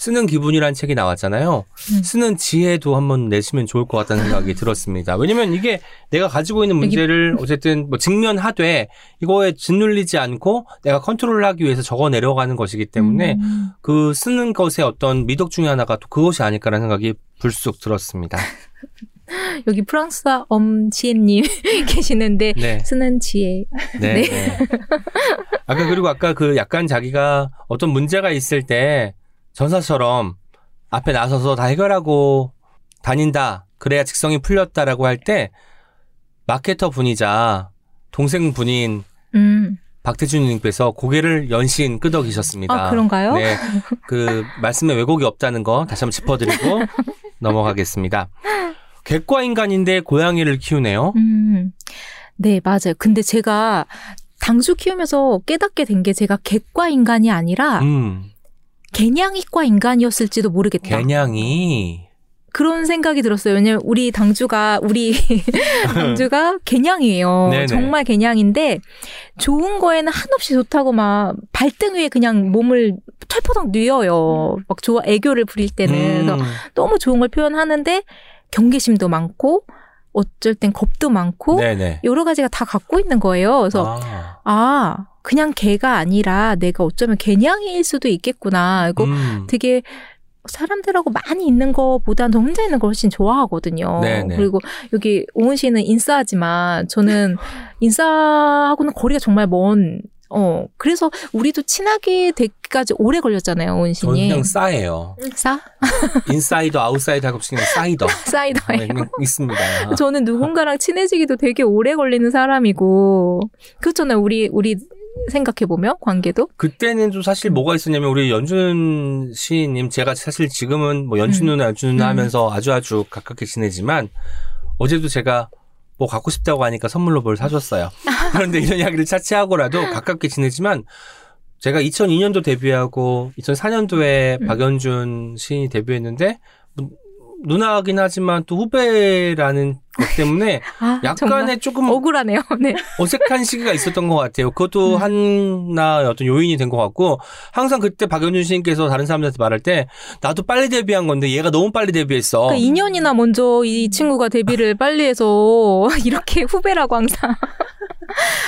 쓰는 기분이라는 책이 나왔잖아요. 쓰는 지혜도 한번 내시면 좋을 것 같다는 생각이 들었습니다. 왜냐면 이게 내가 가지고 있는 문제를 어쨌든 직면하되 이거에 짓눌리지 않고 내가 컨트롤하기 위해서 적어 내려가는 것이기 때문에 그 쓰는 것의 어떤 미덕 중에 하나가 또 그것이 아닐까라는 생각이 불쑥 들었습니다. 여기 프랑스와 지혜님 계시는데 네. 쓰는 지혜. 네. 네. 네. 아까 그 약간 자기가 어떤 문제가 있을 때 전사처럼 앞에 나서서 다 해결하고 다닌다. 그래야 직성이 풀렸다라고 할 때 마케터 분이자 동생 분인 박태준 님께서 고개를 연신 끄덕이셨습니다. 아, 그런가요? 네, 말씀에 왜곡이 없다는 거 다시 한번 짚어드리고 넘어가겠습니다. 객과 인간인데 고양이를 키우네요. 네, 맞아요. 근데 제가 당수 키우면서 깨닫게 된 게 제가 객과 인간이 아니라 개냥이과 인간이었을지도 모르겠다. 개냥이. 그런 생각이 들었어요. 왜냐면 우리 당주가 개냥이에요. 네네. 정말 개냥인데 좋은 거에는 한없이 좋다고 막 발등 위에 그냥 몸을 철퍼덕 뉘어요. 막 좋아 애교를 부릴 때는 그래서 너무 좋은 걸 표현하는데 경계심도 많고 어쩔 땐 겁도 많고 네네. 여러 가지가 다 갖고 있는 거예요. 그래서 그냥 개가 아니라 내가 어쩌면 개냥이일 수도 있겠구나. 그리고 되게 사람들하고 많이 있는 거보다는 혼자 있는 걸 훨씬 좋아하거든요. 네네. 그리고 여기 오은 씨는 인싸지만 저는 인싸하고는 거리가 정말 먼. 그래서 우리도 친하게 되기까지 오래 걸렸잖아요, 오은 씨는. 저는 그냥 싸예요. 싸? 인사이더, 아웃사이더 하고 그냥 싸이더. 싸이더예요. 네, 있습니다. 저는 누군가랑 친해지기도 되게 오래 걸리는 사람이고 그렇잖아요. 우리 생각해보면 관계도 그때는 좀 사실 뭐가 있었냐면 우리 연준 시인님 제가 사실 지금은 뭐 연준 누나 연준 누나 하면서 아주 가깝게 지내지만 어제도 제가 뭐 갖고 싶다고 하니까 선물로 뭘 사줬어요. 그런데 이런 이야기를 차치하고라도 가깝게 지내지만 제가 2002년도 데뷔하고 2004년도에 박연준 시인이 데뷔했는데 뭐 누나긴 하지만 또 후배라는 것 때문에 약간의 조금 억울하네요. 네. 어색한 시기가 있었던 것 같아요. 그것도 하나의 어떤 요인이 된 것 같고 항상 그때 박연준 시인께서 다른 사람들한테 말할 때 나도 빨리 데뷔한 건데 얘가 너무 빨리 데뷔했어. 그러니까 2년이나 먼저 이 친구가 데뷔를 빨리 해서 이렇게 후배라고 항상.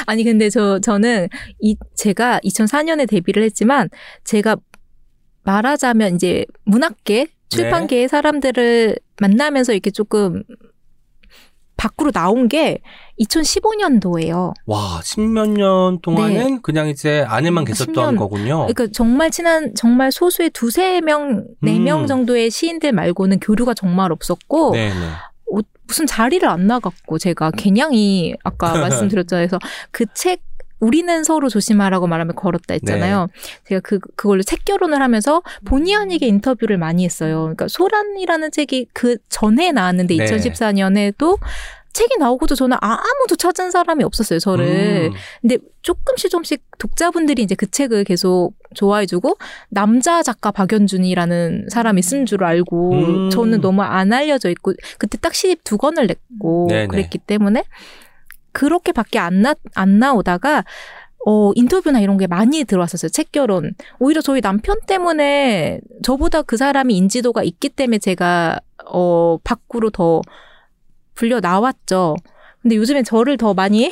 아니 근데 저는 제가 2004년에 데뷔를 했지만 제가 말하자면 이제 문학계 출판계의 사람들을 만나면서 이렇게 조금 밖으로 나온 게 2015년도예요. 와, 10몇 년 동안은 그냥 이제 안에만 계셨던 거군요. 그러니까 정말 친한 정말 소수의 두세 명, 네 명 정도의 시인들 말고는 교류가 정말 없었고 무슨 자리를 안 나갔고 제가 개냥이 아까 말씀드렸잖아요. 그래서 그 책 우리는 서로 조심하라고 말하며 걸었다 했잖아요. 제가 그걸로 책 결혼을 하면서 본의 아니게 인터뷰를 많이 했어요. 그러니까 소란이라는 책이 그 전에 나왔는데 2014년에도 책이 나오고도 저는 아무도 찾은 사람이 없었어요, 저를. 근데 조금씩 독자분들이 이제 그 책을 계속 좋아해주고 남자 작가 박연준이라는 사람이 쓴 줄 알고 저는 너무 안 알려져 있고 그때 딱 시집 2권을 냈고 그랬기 때문에 그렇게밖에 안 나오다가 인터뷰나 이런 게 많이 들어왔었어요. 책 결혼. 오히려 저희 남편 때문에 저보다 그 사람이 인지도가 있기 때문에 제가 밖으로 더 불려 나왔죠. 근데 요즘엔 저를 더 많이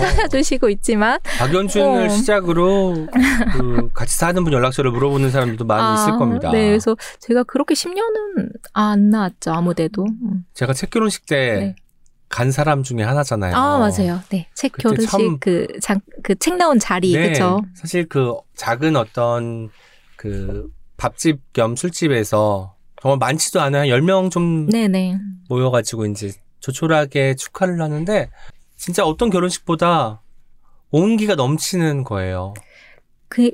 찾아주시고 있지만 박연준을 시작으로 같이 사는 분 연락처를 물어보는 사람들도 많이 있을 겁니다. 네, 그래서 제가 그렇게 10년은 안 나왔죠. 아무데도. 제가 책 결혼식 때 간 사람 중에 하나잖아요. 아, 맞아요. 네. 책 결혼식 책 나온 자리. 네. 그쵸? 사실 그 작은 어떤 그 밥집 겸 술집에서 정말 많지도 않아요. 한 10명 좀 모여가지고 이제 조촐하게 축하를 하는데 진짜 어떤 결혼식보다 온기가 넘치는 거예요.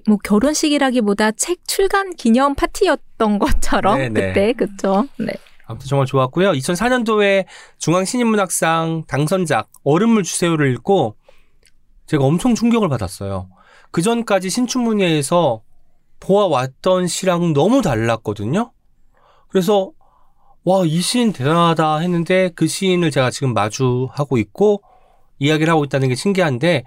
뭐 결혼식이라기보다 책 출간 기념 파티였던 것처럼 그때. 그쵸? 네. 아무튼 정말 좋았고요. 2004년도에 중앙신인문학상 당선작 얼음물 주세요를 읽고 제가 엄청 충격을 받았어요. 그전까지 신춘문예에서 보아왔던 시랑 너무 달랐거든요. 그래서 와, 이 시인 대단하다 했는데 그 시인을 제가 지금 마주하고 있고 이야기를 하고 있다는 게 신기한데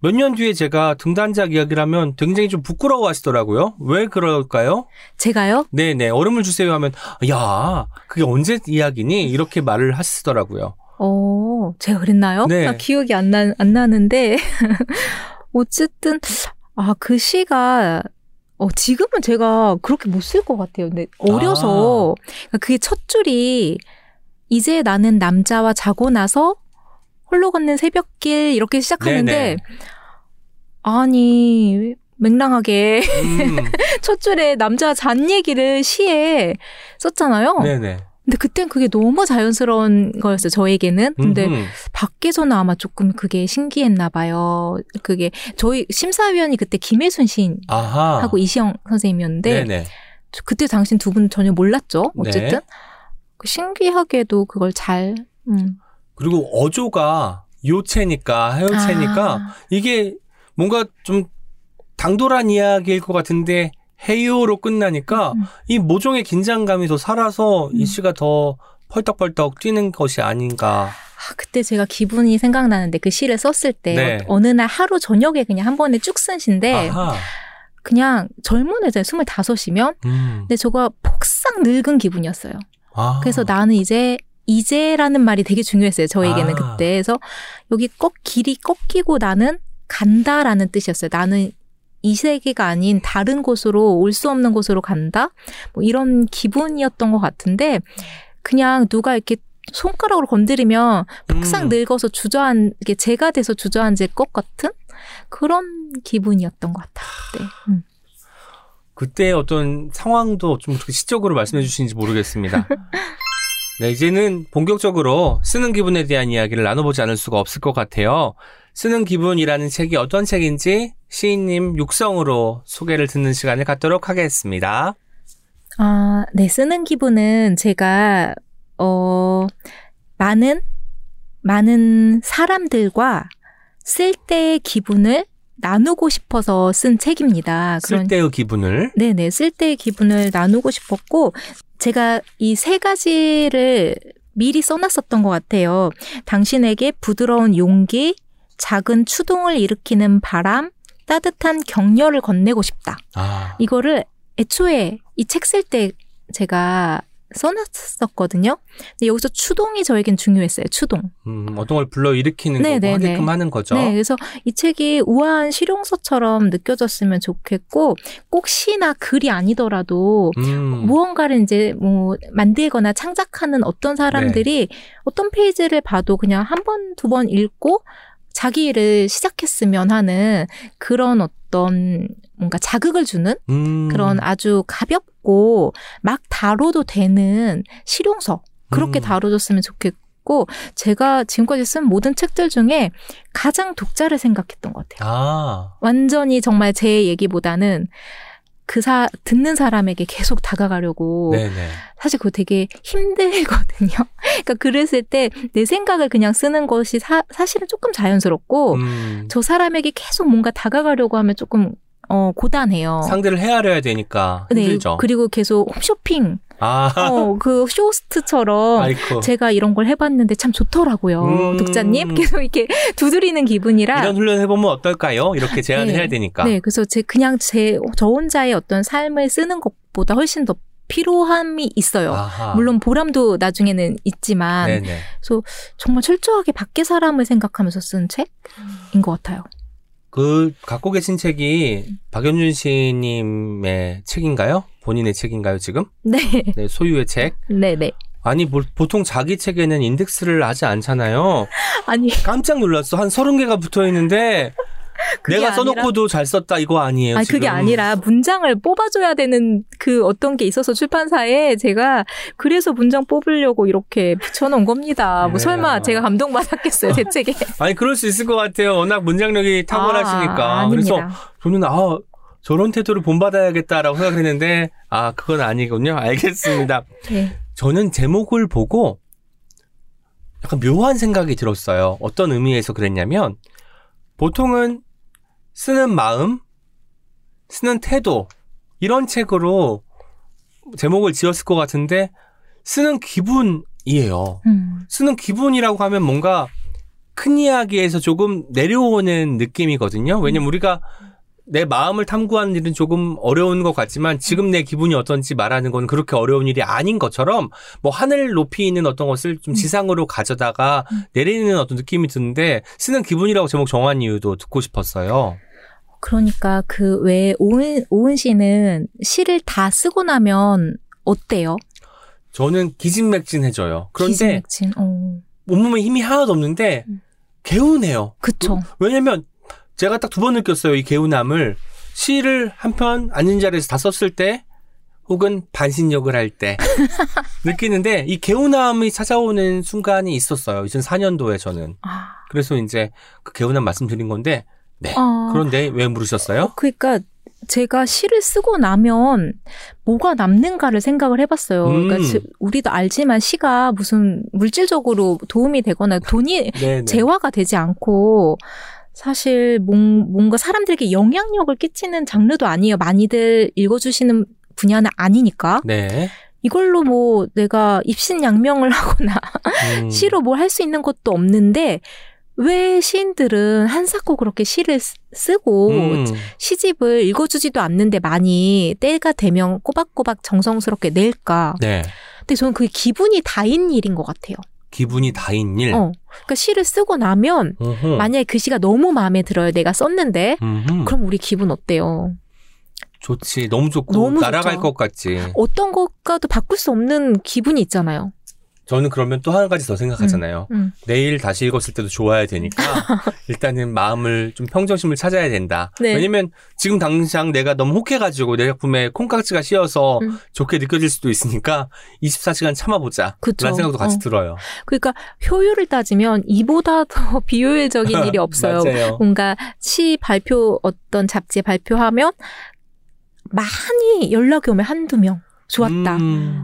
몇 년 뒤에 제가 등단작 이야기를 하면 굉장히 좀 부끄러워하시더라고요. 왜 그럴까요? 제가요? 네네. 얼음을 주세요 하면 야 그게 언제 이야기니? 이렇게 말을 하시더라고요. 제가 그랬나요? 네. 나 기억이 안 나는데 어쨌든 그 시가 지금은 제가 그렇게 못 쓸 것 같아요. 근데 어려서 그게 첫 줄이 이제 나는 남자와 자고 나서 홀로 걷는 새벽길 이렇게 시작하는데 아니 맹랑하게 첫 줄에 남자 잔 얘기를 시에 썼잖아요. 근데 그땐 그게 너무 자연스러운 거였어요. 저에게는. 근데 밖에서는 아마 조금 그게 신기했나 봐요. 그게 저희 심사위원이 그때 김혜순 시인하고 이시영 선생님이었는데 그때 당신 두 분 전혀 몰랐죠. 어쨌든 신기하게도 그걸 잘... 그리고 어조가 요체니까, 하요체니까, 아. 이게 뭔가 좀 당돌한 이야기일 것 같은데, 헤이오로 끝나니까, 이 모종의 긴장감이 더 살아서 이 시가 더 펄떡펄떡 뛰는 것이 아닌가. 아, 그때 제가 기분이 생각나는데, 그 시를 썼을 때, 네. 어느 날 하루 저녁에 그냥 한 번에 쭉 쓴 시인데, 아하. 그냥 젊은 애잖아요. 25이면. 근데 저거 폭삭 늙은 기분이었어요. 아. 그래서 나는 이제라는 말이 되게 중요했어요. 저에게는 아. 그때. 그래서 여기 길이 꺾이고 나는 간다라는 뜻이었어요. 나는 이 세계가 아닌 다른 곳으로, 올 수 없는 곳으로 간다? 뭐 이런 기분이었던 것 같은데, 그냥 누가 이렇게 손가락으로 건드리면 폭삭 늙어서 이게 제가 돼서 주저앉을 것 같은 그런 기분이었던 것 같아요. 네. 그때 어떤 상황도 좀 어떻게 시적으로 말씀해 주시는지 모르겠습니다. 네, 이제는 본격적으로 쓰는 기분에 대한 이야기를 나눠보지 않을 수가 없을 것 같아요. 쓰는 기분이라는 책이 어떤 책인지 시인님 육성으로 소개를 듣는 시간을 갖도록 하겠습니다. 아, 네, 쓰는 기분은 제가 많은 사람들과 쓸 때의 기분을 나누고 싶어서 쓴 책입니다. 쓸 때의 기분을? 네네, 쓸 때의 기분을 나누고 싶었고, 제가 이 세 가지를 미리 써놨었던 것 같아요. 당신에게 부드러운 용기, 작은 추동을 일으키는 바람, 따뜻한 격려를 건네고 싶다. 아. 이거를 애초에 이 책 쓸 때 제가 써놨었거든요. 근데 여기서 추동이 저에겐 중요했어요. 추동. 어떤 걸 불러일으키는 거고 하게끔 하는 거죠. 네. 그래서 이 책이 우아한 실용서처럼 느껴졌으면 좋겠고, 꼭 시나 글이 아니더라도 무언가를 이제 뭐 만들거나 창작하는 어떤 사람들이 네. 어떤 페이지를 봐도 그냥 한 번, 두 번 읽고 자기 일을 시작했으면 하는 그런 어떤 뭔가 자극을 주는 그런 아주 가볍고 막 다뤄도 되는 실용서, 그렇게 다뤄줬으면 좋겠고, 제가 지금까지 쓴 모든 책들 중에 가장 독자를 생각했던 것 같아요. 아. 완전히 정말 제 얘기보다는 듣는 사람에게 계속 다가가려고. 네네. 사실 그거 되게 힘들거든요. 그러니까 그랬을 때 내 생각을 그냥 쓰는 것이 사실은 조금 자연스럽고, 저 사람에게 계속 뭔가 다가가려고 하면 조금 고단해요. 상대를 헤아려야 되니까 힘들죠. 네, 그리고 계속 홈쇼핑, 아. 그 쇼호스트처럼 아이쿠. 제가 이런 걸 해봤는데 참 좋더라고요. 독자님 계속 이렇게 두드리는 기분이라. 이런 훈련 해보면 어떨까요? 이렇게 제안을 네. 해야 되니까. 네, 그래서 저 혼자의 어떤 삶을 쓰는 것보다 훨씬 더 피로함이 있어요. 아하. 물론 보람도 나중에는 있지만, 네네. 그래서 정말 철저하게 밖에 사람을 생각하면서 쓴 책인 것 같아요. 그 갖고 계신 책이 박연준 시님의 책인가요? 본인의 책인가요 지금? 네. 네, 소유의 책. 네네. 아니 보통 자기 책에는 인덱스를 하지 않잖아요. 아니. 깜짝 놀랐어. 한 30개가 붙어 있는데 내가 써놓고도 잘 썼다 이거 아니에요? 아니, 지금? 그게 아니라 문장을 뽑아줘야 되는 그 어떤 게 있어서 출판사에 제가 그래서 문장 뽑으려고 이렇게 붙여놓은 겁니다. 네. 뭐 설마 제가 감동받았겠어요 제 책에? 아니 그럴 수 있을 것 같아요. 워낙 문장력이 탁월하시니까. 그래서 저는 저런 태도를 본받아야겠다라고 생각했는데 그건 아니군요. 알겠습니다. 네. 저는 제목을 보고 약간 묘한 생각이 들었어요. 어떤 의미에서 그랬냐면, 보통은 쓰는 마음, 쓰는 태도 이런 책으로 제목을 지었을 것 같은데, 쓰는 기분이에요. 쓰는 기분이라고 하면 뭔가 큰 이야기에서 조금 내려오는 느낌이거든요. 왜냐면 우리가 내 마음을 탐구하는 일은 조금 어려운 것 같지만, 지금 내 기분이 어떤지 말하는 건 그렇게 어려운 일이 아닌 것처럼, 뭐 하늘 높이 있는 어떤 것을 좀 지상으로 가져다가 내리는 어떤 느낌이 드는데, 쓰는 기분이라고 제목 정한 이유도 듣고 싶었어요. 그러니까 그 왜 오은 씨는 시를 다 쓰고 나면 어때요? 저는 기진맥진해져요. 그런데 기진맥진. 온몸에 힘이 하나도 없는데 개운해요. 그쵸. 왜냐면 제가 딱 2번 느꼈어요. 이 개운함을. 시를 한 편 앉은 자리에서 다 썼을 때, 혹은 반신욕을 할 때 느끼는데, 이 개운함이 찾아오는 순간이 있었어요. 2004년도에 저는. 그래서 이제 그 개운함 말씀드린 건데. 네. 그런데 왜 물으셨어요? 그러니까 제가 시를 쓰고 나면 뭐가 남는가를 생각을 해봤어요. 그러니까 우리도 알지만 시가 무슨 물질적으로 도움이 되거나 돈이 재화가 되지 않고 사실 뭔가 사람들에게 영향력을 끼치는 장르도 아니에요. 많이들 읽어주시는 분야는 아니니까. 네. 이걸로 뭐 내가 입신양명을 하거나 시로 뭘 할 수 있는 것도 없는데 왜 시인들은 한사코 그렇게 시를 쓰고 시집을 읽어주지도 않는데 많이 때가 되면 꼬박꼬박 정성스럽게 낼까. 네. 근데 저는 그게 기분이 다인 일인 것 같아요. 기분이 다인 일? 그러니까 시를 쓰고 나면 어허. 만약에 그 시가 너무 마음에 들어요. 내가 썼는데. 그럼 우리 기분 어때요? 좋지. 너무 좋고 너무 날아갈 좋죠. 것 같지. 어떤 것과도 바꿀 수 없는 기분이 있잖아요. 저는 그러면 또 한 가지 더 생각하잖아요. 내일 다시 읽었을 때도 좋아야 되니까 일단은 마음을 좀 평정심을 찾아야 된다. 네. 왜냐면 지금 당장 내가 너무 혹해가지고 내 작품에 콩깍지가 씌어서 좋게 느껴질 수도 있으니까 24시간 참아보자. 라는 생각도 같이 들어요. 그러니까 효율을 따지면 이보다 더 비효율적인 일이 없어요. 맞아요. 뭔가 시 발표 어떤 잡지에 발표하면 많이 연락이 오면 한두 명. 좋았다.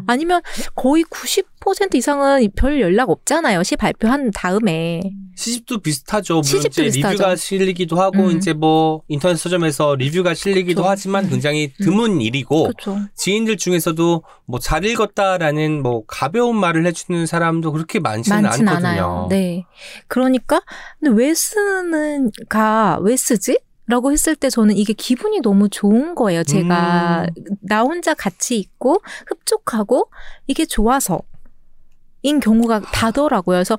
아니면 거의 90% 이상은 별 연락 없잖아요. 시 발표한 다음에. 시집도 비슷하죠. 물론 시집도 이제 비슷하죠. 리뷰가 실리기도 하고 이제 뭐 인터넷 서점에서 리뷰가 실리기도 그쵸. 하지만 굉장히 드문 일이고 그쵸. 지인들 중에서도 뭐 잘 읽었다라는 뭐 가벼운 말을 해주는 사람도 그렇게 많지는 않거든요. 않아요. 네. 그러니까 근데 왜 쓰지? 라고 했을 때 저는 이게 기분이 너무 좋은 거예요. 제가 나 혼자 같이 있고 흡족하고 이게 좋아서 인 경우가 다더라고요. 그래서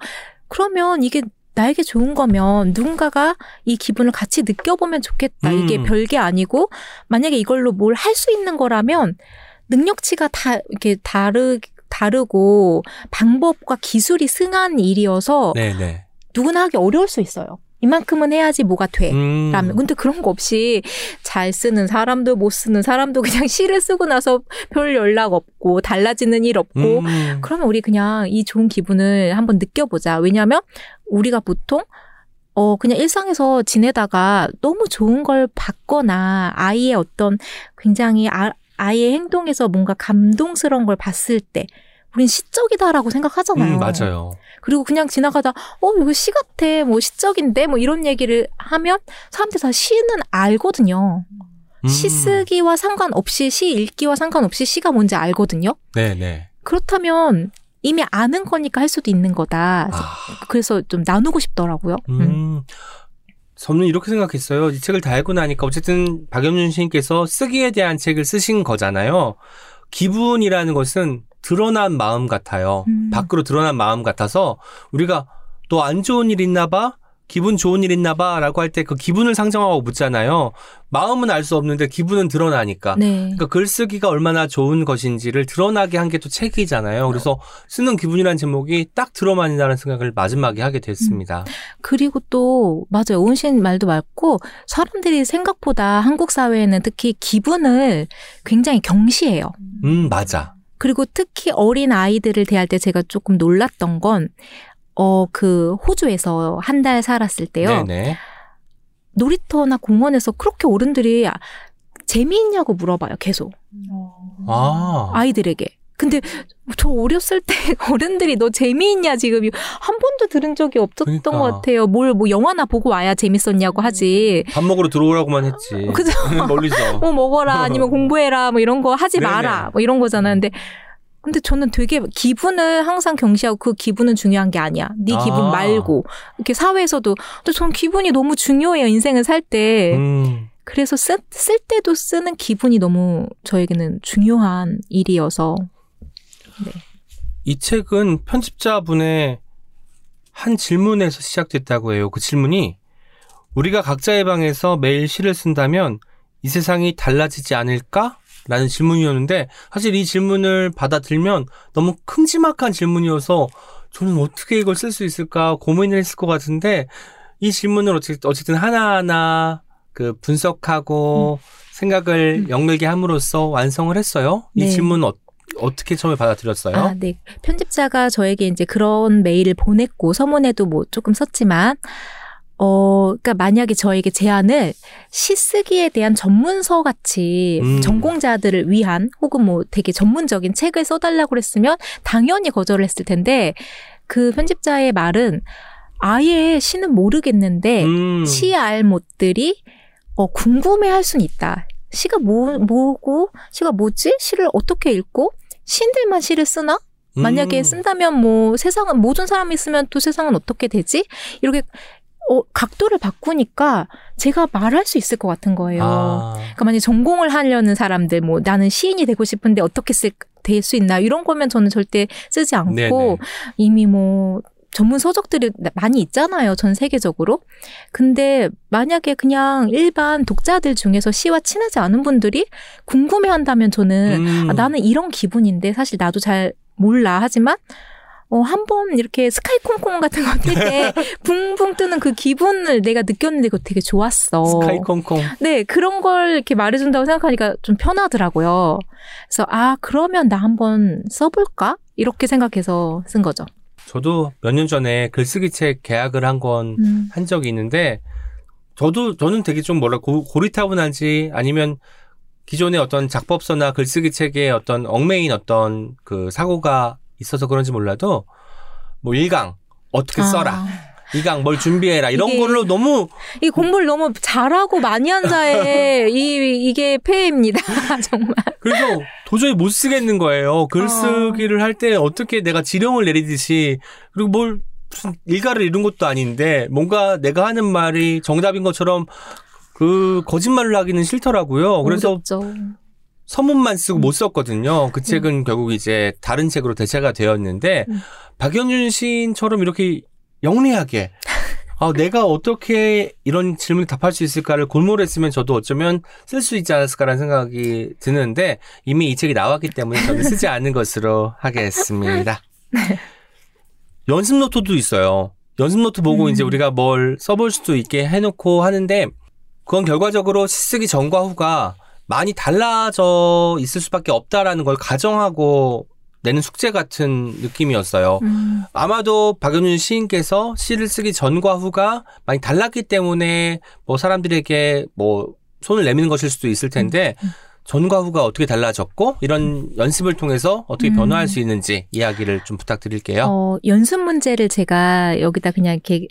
그러면 이게 나에게 좋은 거면 누군가가 이 기분을 같이 느껴보면 좋겠다. 이게 별게 아니고 만약에 이걸로 뭘 할 수 있는 거라면 능력치가 다 이렇게 다르고 방법과 기술이 승한 일이어서 네네. 누구나 하기 어려울 수 있어요. 이만큼은 해야지 뭐가 돼. 라면. 근데 그런 거 없이 잘 쓰는 사람도 못 쓰는 사람도 그냥 시를 쓰고 나서 별 연락 없고 달라지는 일 없고 그러면 우리 그냥 이 좋은 기분을 한번 느껴보자. 왜냐하면 우리가 보통 그냥 일상에서 지내다가 너무 좋은 걸 봤거나 아이의 어떤 굉장히 아이의 행동에서 뭔가 감동스러운 걸 봤을 때 우린 시적이다라고 생각하잖아요. 맞아요. 그리고 그냥 지나가다 이거 시 같아. 뭐 시적인데 뭐 이런 얘기를 하면 사람들이 다 시는 알거든요. 시 쓰기와 상관없이 시 읽기와 상관없이 시가 뭔지 알거든요. 네네. 그렇다면 이미 아는 거니까 할 수도 있는 거다. 그래서 좀 나누고 싶더라고요. 저는 이렇게 생각했어요. 이 책을 다 읽고 나니까 어쨌든 박연준 시인께서 쓰기에 대한 책을 쓰신 거잖아요. 기분이라는 것은 드러난 마음 같아요. 밖으로 드러난 마음 같아서 우리가 또 안 좋은 일 있나 봐? 기분 좋은 일 있나 봐? 라고 할 때 그 기분을 상정하고 묻잖아요. 마음은 알 수 없는데 기분은 드러나니까. 네. 그러니까 글쓰기가 얼마나 좋은 것인지를 드러나게 한 게 또 책이잖아요. 그래서 쓰는 기분이라는 제목이 딱 들어맞는다는 생각을 마지막에 하게 됐습니다. 그리고 또 맞아요. 오은 씨 말도 맞고 사람들이 생각보다 한국 사회에는 특히 기분을 굉장히 경시해요. 맞아. 그리고 특히 어린 아이들을 대할 때 제가 조금 놀랐던 건 그 호주에서 한 달 살았을 때요. 네네. 놀이터나 공원에서 그렇게 어른들이 재미있냐고 물어봐요. 계속. 아이들에게. 근데 저 어렸을 때 어른들이 너 재미있냐 지금 한 번도 들은 적이 없었던 것 같아요. 뭐 영화나 보고 와야 재밌었냐고 하지. 밥 먹으러 들어오라고만 했지. 그죠. 멀리서. 뭐 먹어라 아니면 공부해라 뭐 이런 거 하지 마라 뭐 이런 거잖아. 근데 저는 되게 기분을 항상 경시하고 그 기분은 중요한 게 아니야. 네 기분 말고 이렇게 사회에서도. 근데 전 기분이 너무 중요해요. 인생을 살 때. 그래서 쓸 때도 쓰는 기분이 너무 저에게는 중요한 일이어서. 네. 이 책은 편집자분의 한 질문에서 시작됐다고 해요. 그 질문이 우리가 각자의 방에서 매일 시를 쓴다면 이 세상이 달라지지 않을까? 라는 질문이었는데 사실 이 질문을 받아들면 너무 큼지막한 질문이어서 저는 어떻게 이걸 쓸 수 있을까 고민을 했을 것 같은데 이 질문을 어쨌든 하나하나 그 분석하고 생각을 연결게 함으로써 완성을 했어요. 이 질문은 어떻게 처음에 받아들였어요? 네. 편집자가 저에게 이제 그런 메일을 보냈고 서문에도 뭐 조금 썼지만 그러니까 만약에 저에게 제안을 시쓰기에 대한 전문서 같이 전공자들을 위한 혹은 뭐 되게 전문적인 책을 써달라고 그랬으면 당연히 거절을 했을 텐데 그 편집자의 말은 아예 시는 모르겠는데 시 알못들이 궁금해할 순 있다. 시가 뭐고 시가 뭐지? 시를 어떻게 읽고 시인들만 시를 쓰나? 만약에 쓴다면 뭐 세상은 모든 사람이 쓰면 또 세상은 어떻게 되지? 이렇게 각도를 바꾸니까 제가 말할 수 있을 것 같은 거예요. 그러니까 만약에 전공을 하려는 사람들 뭐 나는 시인이 되고 싶은데 어떻게 될 수 있나 이런 거면 저는 절대 쓰지 않고 네네. 이미 뭐 전문 서적들이 많이 있잖아요. 전 세계적으로. 근데 만약에 그냥 일반 독자들 중에서 시와 친하지 않은 분들이 궁금해한다면 저는 나는 이런 기분인데 사실 나도 잘 몰라. 하지만 한번 이렇게 스카이콩콩 같은 거 뜰 때 붕붕 뜨는 그 기분을 내가 느꼈는데 그거 되게 좋았어. 스카이콩콩. 네. 그런 걸 이렇게 말해준다고 생각하니까 좀 편하더라고요. 그래서 그러면 나 한번 써볼까? 이렇게 생각해서 쓴 거죠. 저도 몇 년 전에 글쓰기 책 계약을 한 건 한 적이 있는데 저는 되게 좀 고리타분한지 아니면 기존의 어떤 작법서나 글쓰기 책의 어떤 얽매인 어떤 그 사고가 있어서 그런지 몰라도 뭐 1강 어떻게 써라 2강 뭘 준비해라 이런 걸로 너무 이 공부를 너무 잘하고 많이 한 자의 이게 폐해입니다. 정말. 그래서 도저히 못 쓰겠는 거예요. 글쓰기를 할 때 어떻게 내가 지령을 내리듯이 그리고 뭘 무슨 일가를 이룬 것도 아닌데 뭔가 내가 하는 말이 정답인 것처럼 그 거짓말을 하기는 싫더라고요. 그래서 어렵죠. 서문만 쓰고 못 썼거든요. 그 책은 결국 이제 다른 책으로 대체가 되었는데 박연준 시인처럼 이렇게 영리하게 내가 어떻게 이런 질문에 답할 수 있을까를 골몰했으면 저도 어쩌면 쓸 수 있지 않았을까라는 생각이 드는데 이미 이 책이 나왔기 때문에 저는 쓰지 않은 것으로 하겠습니다. 연습 노트도 있어요. 연습 노트 보고 이제 우리가 뭘 써볼 수도 있게 해놓고 하는데 그건 결과적으로 시쓰기 전과 후가 많이 달라져 있을 수밖에 없다라는 걸 가정하고 내는 숙제 같은 느낌이었어요. 아마도 박연준 시인께서 시를 쓰기 전과 후가 많이 달랐기 때문에 뭐 사람들에게 뭐 손을 내미는 것일 수도 있을 텐데 전과 후가 어떻게 달라졌고 이런 연습을 통해서 어떻게 변화할 수 있는지 이야기를 좀 부탁드릴게요. 연습 문제를 제가 여기다 그냥 이렇게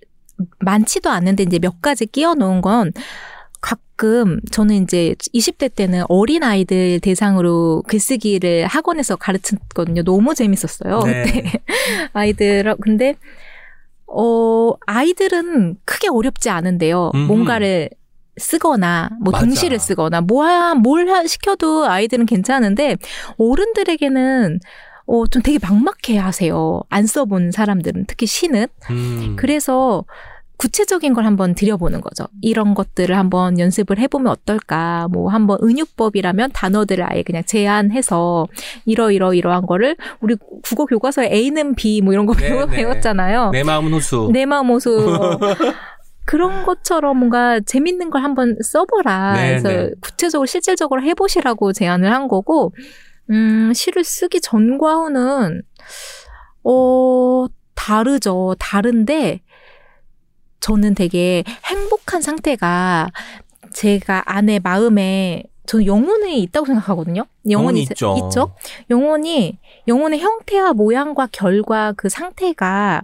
많지도 않은데 이제 몇 가지 끼워 놓은 건 가끔 저는 이제 20대 때는 어린 아이들 대상으로 글쓰기를 학원에서 가르쳤거든요. 너무 재밌었어요. 네. 그때 아이들. 근데 아이들은 크게 어렵지 않은데요. 뭔가를 쓰거나 뭐 동시를 쓰거나 뭘 시켜도 아이들은 괜찮은데 어른들에게는 좀 되게 막막해 하세요. 안 써본 사람들은 특히 시는. 그래서 구체적인 걸 한번 들여보는 거죠. 이런 것들을 한번 연습을 해보면 어떨까. 뭐 한번 은유법이라면 단어들을 아예 그냥 제안해서 이러한 거를 우리 국어 교과서에 A는 B 뭐 이런 거 배웠잖아요. 내 마음은 호수. 내 마음 호수. 그런 것처럼 뭔가 재밌는 걸 한번 써보라. 네네. 그래서 구체적으로 실질적으로 해보시라고 제안을 한 거고 시를 쓰기 전과 후는 다르죠. 다른데 저는 되게 행복한 상태가 제가 안에 마음에 저는 영혼이 있다고 생각하거든요. 영혼이 있죠. 영혼의 형태와 모양과 결과 그 상태가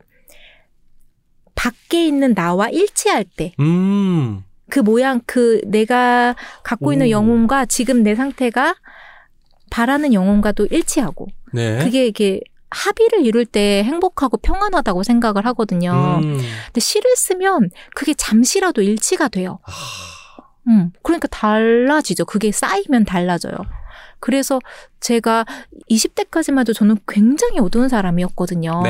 밖에 있는 나와 일치할 때 그 모양 그 내가 갖고 있는 영혼과 지금 내 상태가 바라는 영혼과도 일치하고 그게 이게 합의를 이룰 때 행복하고 평안하다고 생각을 하거든요. 근데 시를 쓰면 그게 잠시라도 일치가 돼요. 그러니까 달라지죠. 그게 쌓이면 달라져요. 그래서 제가 20대까지만 해도 저는 굉장히 어두운 사람이었거든요.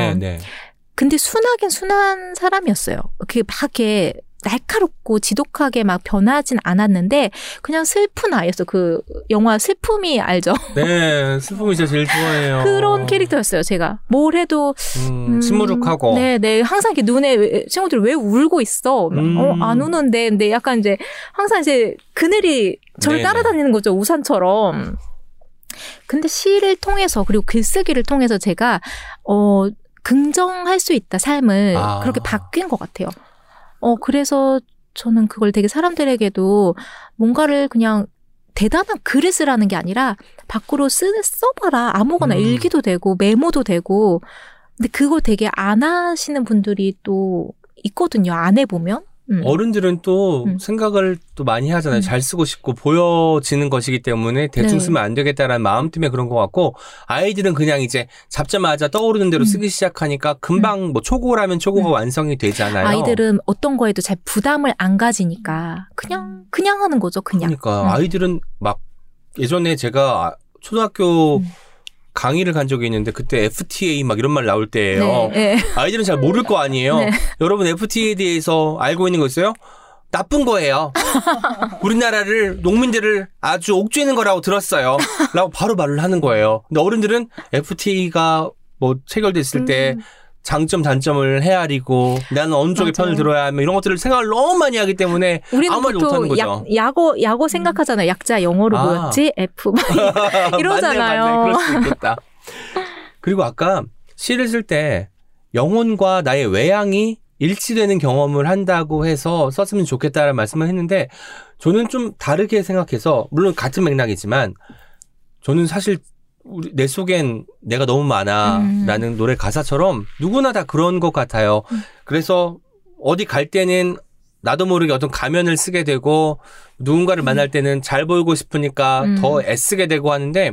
근데 순하긴 순한 사람이었어요. 그게 막 이렇게 날카롭고 지독하게 막 변하진 않았는데 그냥 슬픈 아이였어. 그 영화 슬픔이 알죠? 네. 슬픔이 제가 제일 좋아해요. 그런 캐릭터였어요. 제가. 뭘 해도 침무룩하고 네. 항상 이렇게 눈에 친구들이 왜 울고 있어? 안 우는데 근데 약간 이제 항상 이제 그늘이 저를 따라다니는 거죠. 우산처럼. 근데 시를 통해서 그리고 글쓰기를 통해서 제가 긍정할 수 있다. 삶을. 그렇게 바뀐 것 같아요. 그래서 저는 그걸 되게 사람들에게도 뭔가를 그냥 대단한 글을 쓰라는 게 아니라 밖으로 써봐라. 아무거나 일기도 되고 메모도 되고. 근데 그걸 되게 안 하시는 분들이 또 있거든요. 안 해보면. 어른들은 또 생각을 또 많이 하잖아요. 잘 쓰고 싶고 보여지는 것이기 때문에 대충 쓰면 안 되겠다라는 마음 때문에 그런 것 같고, 아이들은 그냥 이제 잡자마자 떠오르는 대로 쓰기 시작하니까 금방 뭐 초고라면 초고가 완성이 되잖아요. 아이들은 어떤 거에도 잘 부담을 안 가지니까 그냥 하는 거죠. 그러니까 아이들은 막 예전에 제가 초등학교 강의를 간 적이 있는데 그때 FTA 막 이런 말 나올 때예요. 네, 네. 아이들은 잘 모를 거 아니에요. 네. 여러분 FTA에 대해서 알고 있는 거 있어요? 나쁜 거예요. 우리나라를 농민들을 아주 옥죄는 거라고 들었어요. 라고 바로 말을 하는 거예요. 근데 어른들은 FTA가 뭐 체결됐을 때 장점 단점을 헤아리고 나는 어느 쪽의 편을 들어야 하며 이런 것들을 생각을 너무 많이 하기 때문에 아무 말도 못하는 거죠. 야고 생각하잖아요. 약자 영어로 뭐였지? F 이러잖아요. 맞네. 그럴 수 있겠다. 그리고 아까 시를 쓸 때 영혼과 나의 외향이 일치되는 경험을 한다고 해서 썼으면 좋겠다라는 말씀을 했는데, 저는 좀 다르게 생각해서, 물론 같은 맥락이지만 저는 사실 내 속엔 내가 너무 많아라는 노래 가사처럼 누구나 다 그런 것 같아요. 그래서 어디 갈 때는 나도 모르게 어떤 가면을 쓰게 되고, 누군가를 만날 때는 잘 보이고 싶으니까 더 애쓰게 되고 하는데,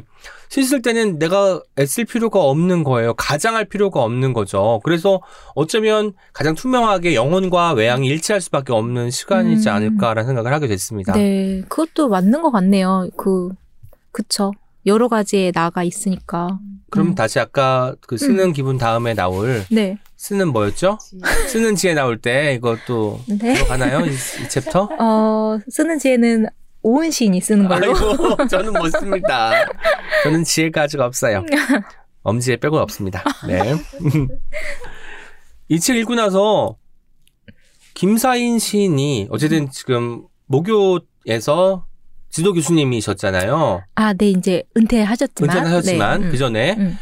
시 쓸 때는 내가 애쓸 필요가 없는 거예요. 가장할 필요가 없는 거죠. 그래서 어쩌면 가장 투명하게 영혼과 외향이 일치할 수밖에 없는 시간이지 않을까라는 생각을 하게 됐습니다. 네, 그것도 맞는 것 같네요. 그쵸. 여러 가지에 나가 있으니까. 그럼 다시 아까 그 쓰는 기분 다음에 나올 쓰는 뭐였죠? 쓰는 지혜 나올 때 이것도 들어가나요? 이 챕터? 쓰는 지혜는 오은 시인이 쓰는 걸로. 아이고, 저는 못 씁니다. 저는 지혜가 아직 없어요. 엄지에 빼고 없습니다. 네. 이 책 읽고 나서 김사인 시인이 어쨌든 지금 목요에서 지도 교수님이셨잖아요. 아, 네, 이제 은퇴하셨지만 그 전에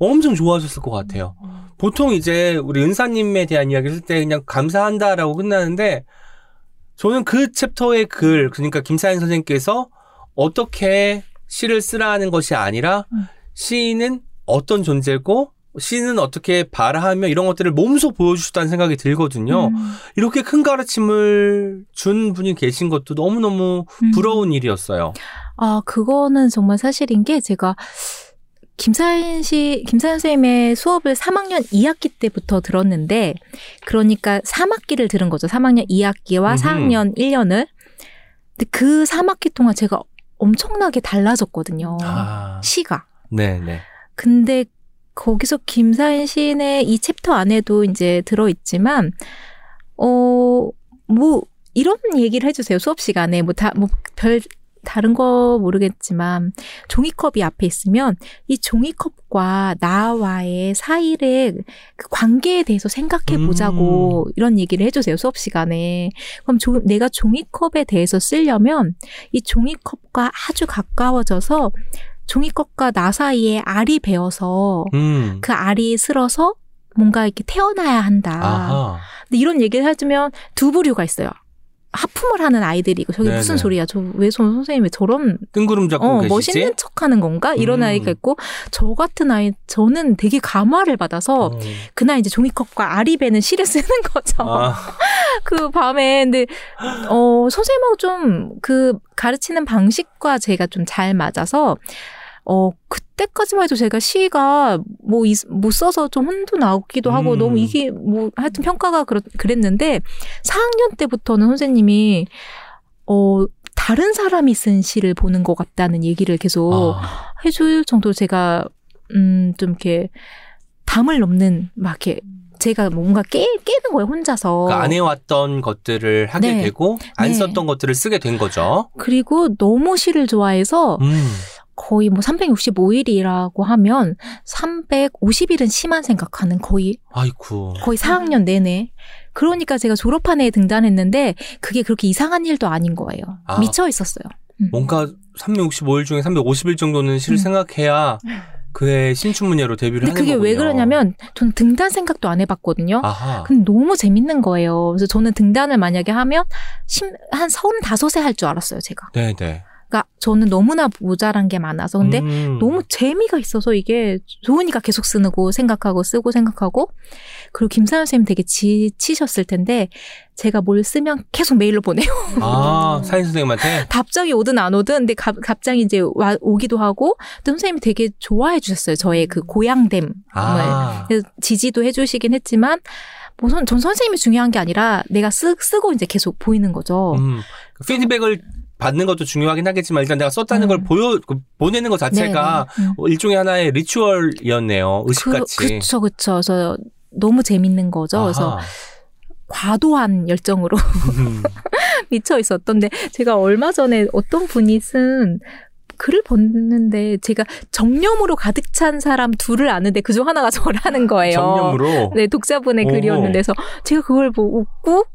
엄청 좋아하셨을 것 같아요. 보통 이제 우리 은사님에 대한 이야기를 쓸 때 그냥 감사한다라고 끝나는데, 저는 그 챕터의 글, 그러니까 김사인 선생님께서 어떻게 시를 쓰라는 것이 아니라 시인은 어떤 존재고 시는 어떻게 바라하며 이런 것들을 몸소 보여주셨다는 생각이 들거든요. 이렇게 큰 가르침을 준 분이 계신 것도 너무너무 부러운 일이었어요. 아, 그거는 정말 사실인 게, 제가 김사인 선생님의 수업을 3학년 2학기 때부터 들었는데, 그러니까 3학기를 들은 거죠. 3학년 2학기와 4학년 1년을. 근데 그 3학기 동안 제가 엄청나게 달라졌거든요. 시가. 네네. 근데 거기서 김사인 시인의 이 챕터 안에도 이제 들어있지만, 뭐, 이런 얘기를 해주세요. 수업 시간에. 다른 거 모르겠지만, 종이컵이 앞에 있으면, 이 종이컵과 나와의 사이의 그 관계에 대해서 생각해보자고, 이런 얘기를 해주세요. 수업 시간에. 그럼 내가 종이컵에 대해서 쓰려면, 이 종이컵과 아주 가까워져서, 종이컵과 나 사이에 알이 베어서 그 알이 슬어서 뭔가 이렇게 태어나야 한다. 아하. 근데 이런 얘기를 해주면 두 부류가 있어요. 하품을 하는 아이들이 있고, 저게 무슨 소리야? 선생님 왜 저런 뜬구름 잡고 계시지? 멋있는 척하는 건가? 이런 아이가 있고, 저 같은 아이, 저는 되게 감화를 받아서 그날 이제 종이컵과 알이 베는 시를 쓰는 거죠. 그 밤에. 근데 선생님하고 좀 그 가르치는 방식과 제가 좀 잘 맞아서, 그때까지만 해도 제가 시가 못 써서 좀 혼도 나기도 하고, 너무 이게 하여튼 평가가 그랬는데, 4학년 때부터는 선생님이, 다른 사람이 쓴 시를 보는 것 같다는 얘기를 계속 해줄 정도로 제가, 좀 이렇게, 담을 넘는, 막 이렇게, 제가 뭔가 깨는 거예요, 혼자서. 그러니까 안 해왔던 것들을 하게 되고, 안 썼던 것들을 쓰게 된 거죠. 그리고 너무 시를 좋아해서, 거의 365일이라고 하면 350일은 시만 생각하는 거의 4학년 내내. 그러니까 제가 졸업한 해에 등단했는데 그게 그렇게 이상한 일도 아닌 거예요. 미쳐 있었어요. 뭔가 365일 중에 350일 정도는 시를 생각해야 그해 신춘문예로 데뷔를 하는 거군요. 근데 그게 왜 그러냐면 저는 등단 생각도 안 해봤거든요. 아하. 근데 너무 재밌는 거예요. 그래서 저는 등단을 만약에 하면 한 35세 할 줄 알았어요, 제가. 네네. 그러니까 저는 너무나 모자란 게 많아서. 근데 너무 재미가 있어서 이게 좋으니까 계속 쓰고 생각하고 쓰고 생각하고. 그리고 김사연 선생님 되게 지치셨을 텐데 제가 뭘 쓰면 계속 메일로 보내요. 아, 사인 선생님한테? 답장이 오든 안 오든. 근데 갑자기 이제 오기도 하고. 또 선생님이 되게 좋아해 주셨어요, 저의 그 고양됨을. 아. 그래서 지지도 해 주시긴 했지만 뭐 전 선생님이 중요한 게 아니라 내가 쓰고 이제 계속 보이는 거죠. 피드백을 받는 것도 중요하긴 하겠지만 일단 내가 썼다는 걸 보내는 것 자체가 일종의 하나의 리추얼이었네요. 의식같이. 그렇죠. 그렇죠. 그래서 너무 재밌는 거죠. 아하. 그래서 과도한 열정으로 미쳐 있었던데 제가 얼마 전에 어떤 분이 쓴 글을 봤는데 제가 정념으로 가득 찬 사람 둘을 아는데 그중 하나가 저라는 거예요. 정념으로? 네. 독자분의 글이었는데 그래서 제가 그걸 보고 웃고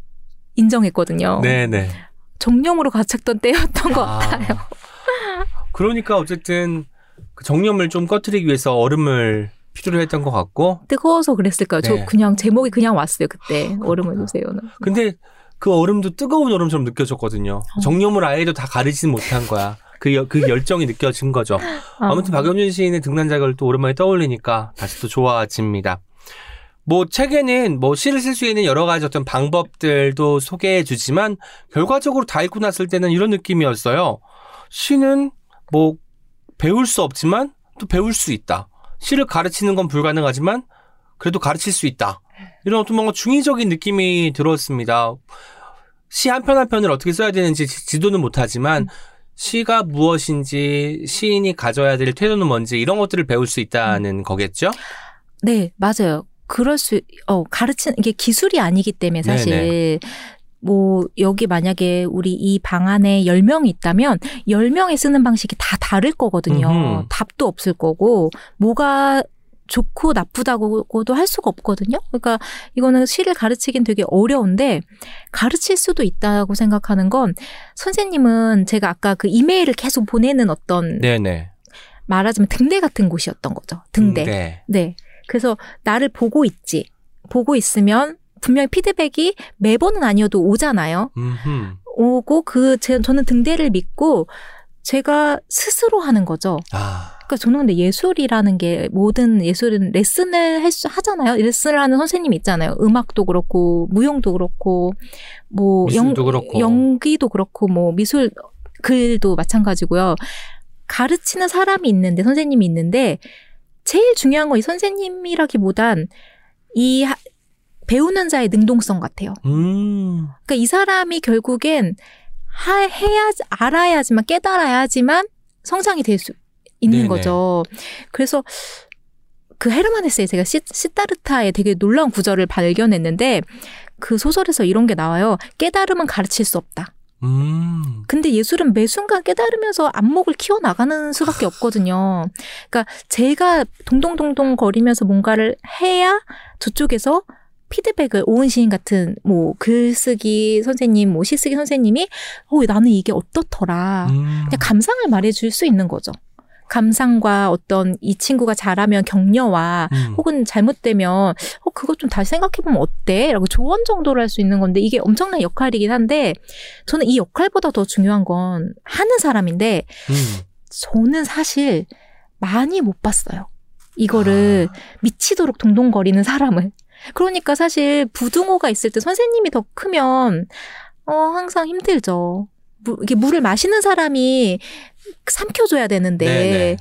인정했거든요. 네네. 정념으로 가책던 때였던 것 같아요. 그러니까 어쨌든 그 정념을 좀 꺼트리기 위해서 얼음을 필요로 했던 것 같고. 뜨거워서 그랬을까요? 네. 저 그냥 제목이 그냥 왔어요. 그때. 얼음을 주세요. 근데 그 얼음도 뜨거운 얼음처럼 느껴졌거든요. 정념을 아예도 다 가리지는 못한 거야. 그 열정이 느껴진 거죠. 아무튼 박연준 시인의 등단작을 또 오랜만에 떠올리니까 다시 또 좋아집니다. 뭐 책에는 뭐 시를 쓸 수 있는 여러 가지 어떤 방법들도 소개해 주지만 결과적으로 다 읽고 났을 때는 이런 느낌이었어요. 시는 뭐 배울 수 없지만 또 배울 수 있다. 시를 가르치는 건 불가능하지만 그래도 가르칠 수 있다. 이런 어떤 뭔가 중의적인 느낌이 들었습니다. 시 한 편 한 편을 어떻게 써야 되는지 지도는 못하지만 시가 무엇인지 시인이 가져야 될 태도는 뭔지 이런 것들을 배울 수 있다는 거겠죠? 네, 맞아요. 그럴 수, 가르치는, 이게 기술이 아니기 때문에 사실. 네네. 뭐, 여기 만약에 우리 이 방 안에 10명이 있다면 10명이 쓰는 방식이 다 다를 거거든요. 답도 없을 거고, 뭐가 좋고 나쁘다고도 할 수가 없거든요. 그러니까 이거는 시를 가르치긴 되게 어려운데 가르칠 수도 있다고 생각하는 건 선생님은 제가 아까 그 이메일을 계속 보내는 어떤. 네네. 말하자면 등대 같은 곳이었던 거죠. 등대. 네. 그래서 나를 보고 있으면 분명히 피드백이 매번은 아니어도 오잖아요. 오고 저는 등대를 믿고 제가 스스로 하는 거죠. 그러니까 저는 근데 예술이라는 게 모든 예술은 레슨을 하잖아요. 레슨을 하는 선생님이 있잖아요. 음악도 그렇고 무용도 그렇고 뭐 미술도 그렇고 연기도 그렇고 뭐 미술 글도 마찬가지고요. 가르치는 사람이 있는데 선생님이 있는데 제일 중요한 건 이 선생님이라기보단 이 배우는 자의 능동성 같아요. 그러니까 이 사람이 결국엔 알아야지만 깨달아야지만 성장이 될 수 있는 네네. 거죠. 그래서 그 헤르만 헤세에 제가 시타르타의 되게 놀라운 구절을 발견했는데 그 소설에서 이런 게 나와요. 깨달음은 가르칠 수 없다. 근데 예술은 매 순간 깨달으면서 안목을 키워나가는 수밖에 없거든요. 그러니까 제가 동동동동 거리면서 뭔가를 해야 저쪽에서 피드백을 오은 시인 같은 뭐 글쓰기 선생님, 뭐 시쓰기 선생님이 나는 이게 어떻더라. 그냥 감상을 말해줄 수 있는 거죠. 감상과 어떤 이 친구가 잘하면 격려와 혹은 잘못되면 그거 좀 다시 생각해보면 어때? 라고 조언 정도로 할 수 있는 건데 이게 엄청난 역할이긴 한데 저는 이 역할보다 더 중요한 건 하는 사람인데 저는 사실 많이 못 봤어요. 이거를 미치도록 동동거리는 사람을. 그러니까 사실 부등호가 있을 때 선생님이 더 크면 항상 힘들죠. 이게 물을 마시는 사람이 삼켜줘야 되는데 네네.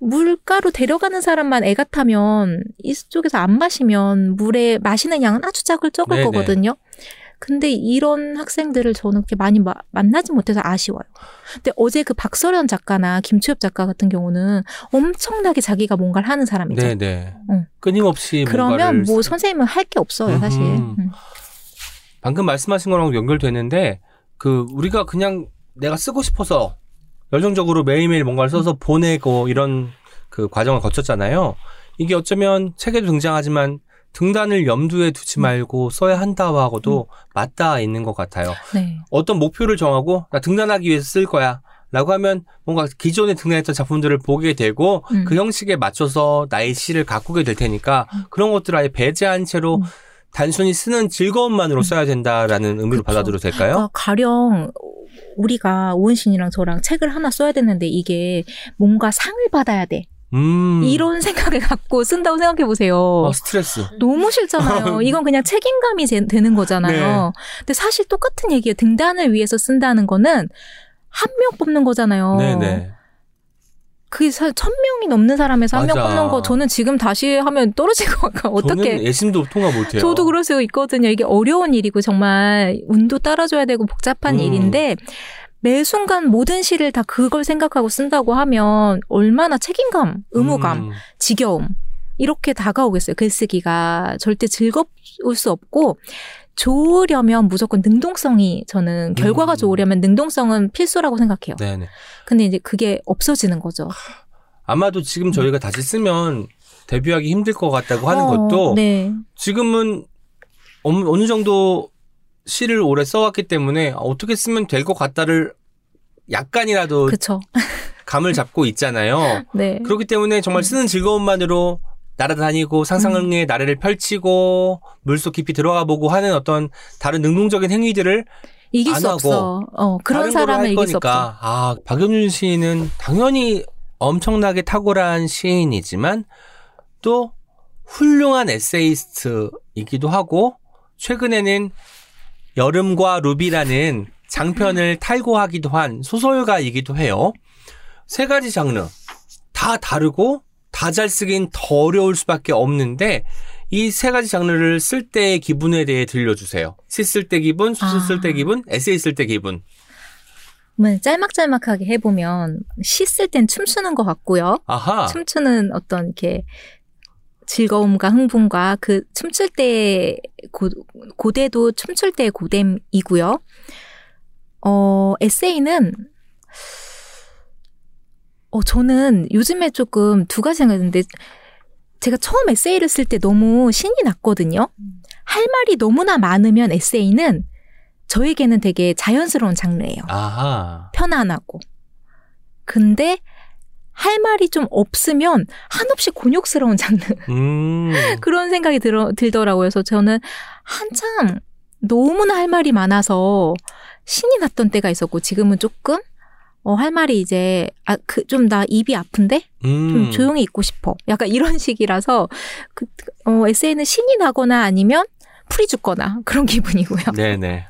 물가로 데려가는 사람만 애가 타면 이쪽에서 안 마시면 물에 마시는 양은 아주 적을 네네. 거거든요. 근데 이런 학생들을 저는 그렇게 많이 만나지 못해서 아쉬워요. 근데 어제 그 박설현 작가나 김초엽 작가 같은 경우는 엄청나게 자기가 뭔가를 하는 사람이죠. 네네. 끊임없이 그러면 뭐 선생님은 할 게 없어요 사실. 방금 말씀하신 거랑 연결되는데 그 우리가 그냥 내가 쓰고 싶어서 열정적으로 매일매일 뭔가를 써서 보내고 이런 그 과정을 거쳤잖아요. 이게 어쩌면 책에도 등장하지만 등단을 염두에 두지 말고 써야 한다와도 맞닿아 있는 것 같아요. 네. 어떤 목표를 정하고 나 등단하기 위해서 쓸 거야 라고 하면 뭔가 기존에 등장했던 작품들을 보게 되고 그 형식에 맞춰서 나의 시를 가꾸게 될 테니까 그런 것들을 아예 배제한 채로 단순히 쓰는 즐거움만으로 써야 된다라는 의미로 그쵸. 받아들여도 될까요? 그러니까 가령 우리가 오은 씨랑 저랑 책을 하나 써야 되는데 이게 뭔가 상을 받아야 돼. 이런 생각을 갖고 쓴다고 생각해 보세요. 아, 스트레스. 너무 싫잖아요. 이건 그냥 책임감이 되는 거잖아요. 네. 근데 사실 똑같은 얘기예요. 등단을 위해서 쓴다는 거는 한 명 뽑는 거잖아요. 네네. 그게 사실 1,000명이 넘는 사람에서 한 명 뽑는 거 저는 지금 다시 하면 떨어질 것 같아요. 어떻게. 저는 예심도 통과 못해요. 저도 그럴 수 있거든요. 이게 어려운 일이고 정말 운도 따라줘야 되고 복잡한 일인데 매 순간 모든 시를 다 그걸 생각하고 쓴다고 하면 얼마나 책임감, 의무감, 지겨움 이렇게 다가오겠어요. 글쓰기가 절대 즐거울 수 없고 좋으려면 무조건 능동성이 저는 결과가 좋으려면 능동성은 필수라고 생각해요. 네네. 근데 이제 그게 없어지는 거죠. 아마도 지금 저희가 다시 쓰면 데뷔하기 힘들 것 같다고 하는 것도 네. 지금은 어느 정도 시를 오래 써왔기 때문에 어떻게 쓰면 될 것 같다를 약간이라도 그쵸. 감을 잡고 있잖아요. 네. 그렇기 때문에 정말 쓰는 즐거움만으로 날아다니고 상상의 나래를 펼치고 물속 깊이 들어가 보고 하는 어떤 다른 능동적인 행위들을 이길 안 수 하고 없어. 그런 사람을 이길 수 없어. 아, 박연준 시인은 당연히 엄청나게 탁월한 시인이지만 또 훌륭한 에세이스트이기도 하고 최근에는 여름과 루비라는 장편을 탈고하기도 한 소설가이기도 해요. 세 가지 장르 다 다르고 다 잘 쓰긴 더 어려울 수밖에 없는데 이 세 가지 장르를 쓸 때의 기분에 대해 들려주세요. 시 쓸 때 기분, 소설 쓸 때 기분, 에세이 쓸 때 기분. 짤막짤막하게 해보면 시 쓸 땐 춤추는 것 같고요. 아하. 춤추는 어떤 이렇게 즐거움과 흥분과 그 춤출 때의 고대도 춤출 때의 고됨이고요. 에세이는 저는 요즘에 조금 두 가지 생각했는데 제가 처음 에세이를 쓸 때 너무 신이 났거든요. 할 말이 너무나 많으면 에세이는 저에게는 되게 자연스러운 장르예요. 아하. 편안하고. 근데 할 말이 좀 없으면 한없이 곤욕스러운 장르. 그런 생각이 들더라고요. 그래서 저는 한참 너무나 할 말이 많아서 신이 났던 때가 있었고 지금은 조금 할 말이 이제 좀 나 입이 아픈데 좀 조용히 있고 싶어. 약간 이런 식이라서 에세이는 신이 나거나 아니면 풀이 죽거나 그런 기분이고요. 네네.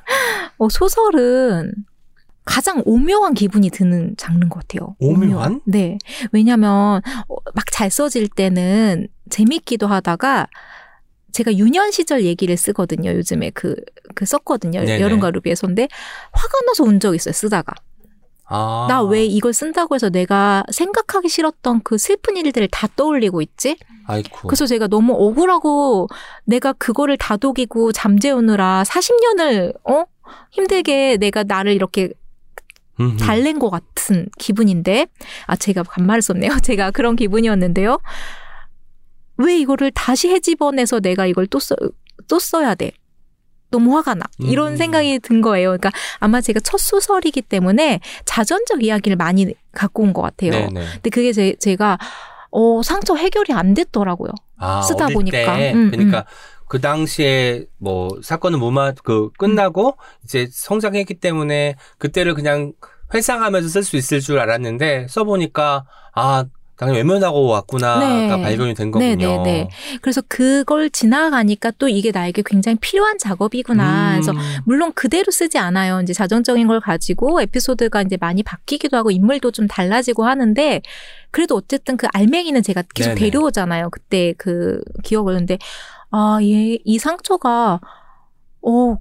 소설은 가장 오묘한 기분이 드는 장르인 것 같아요. 오묘한? 네. 왜냐하면 막 잘 써질 때는 재밌기도 하다가 제가 유년 시절 얘기를 쓰거든요. 요즘에 그 썼거든요. 네네. 여름과 루비에서인데 화가 나서 운 적이 있어요. 쓰다가. 나 왜 이걸 쓴다고 해서 내가 생각하기 싫었던 그 슬픈 일들을 다 떠올리고 있지? 아이쿠. 그래서 제가 너무 억울하고 내가 그거를 다독이고 잠재우느라 40년을 힘들게 내가 나를 이렇게 달랜 것 같은 기분인데 제가 반말을 썼네요. 제가 그런 기분이었는데요. 왜 이거를 다시 헤집어내서 내가 이걸 또 써야 돼. 너무 화가 나. 이런 생각이 든 거예요. 그러니까 아마 제가 첫 소설이기 때문에 자전적 이야기를 많이 갖고 온 것 같아요. 네네. 근데 그게 제가 상처 해결이 안 됐더라고요. 쓰다 보니까. 그러니까 그 당시에 사건은 끝나고 이제 성장했기 때문에 그때를 그냥 회상하면서 쓸 수 있을 줄 알았는데 써보니까 당연히 외면하고 왔구나가 발견이 된 거군요. 네네네. 그래서 그걸 지나가니까 또 이게 나에게 굉장히 필요한 작업이구나. 그래서 물론 그대로 쓰지 않아요. 이제 자전적인 걸 가지고 에피소드가 이제 많이 바뀌기도 하고 인물도 좀 달라지고 하는데 그래도 어쨌든 그 알맹이는 제가 계속 네네. 데려오잖아요. 그때 그 기억을. 근데 이 상처가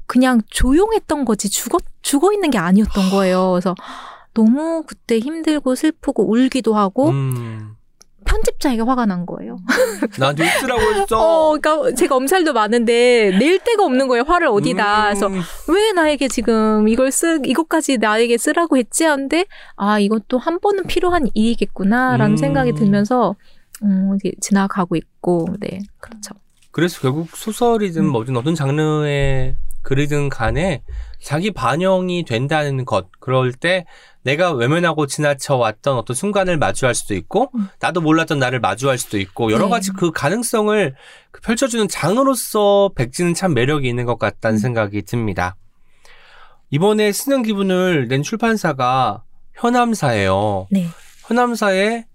그냥 조용했던 거지 죽어 있는 게 아니었던 거예요. 그래서 너무 그때 힘들고 슬프고 울기도 하고 편집자에게 화가 난 거예요. 나한테 쓰라고 했어. 그러니까 제가 엄살도 많은데 낼 데가 없는 거예요. 화를 어디다. 그래서 왜 나에게 지금 이것까지 나에게 쓰라고 했지? 하는데 이것도 한 번은 필요한 일이겠구나라는 생각이 들면서 지나가고 있고, 네, 그렇죠. 그래서 결국 소설이든 뭐든 어떤 장르의 그리든 간에 자기 반영이 된다는 것, 그럴 때 내가 외면하고 지나쳐왔던 어떤 순간을 마주할 수도 있고 나도 몰랐던 나를 마주할 수도 있고 여러 가지 그 가능성을 펼쳐주는 장으로서 백지는 참 매력이 있는 것 같다는 생각이 듭니다. 이번에 쓰는 기분을 낸 출판사가 현암사예요. 네. 현암사에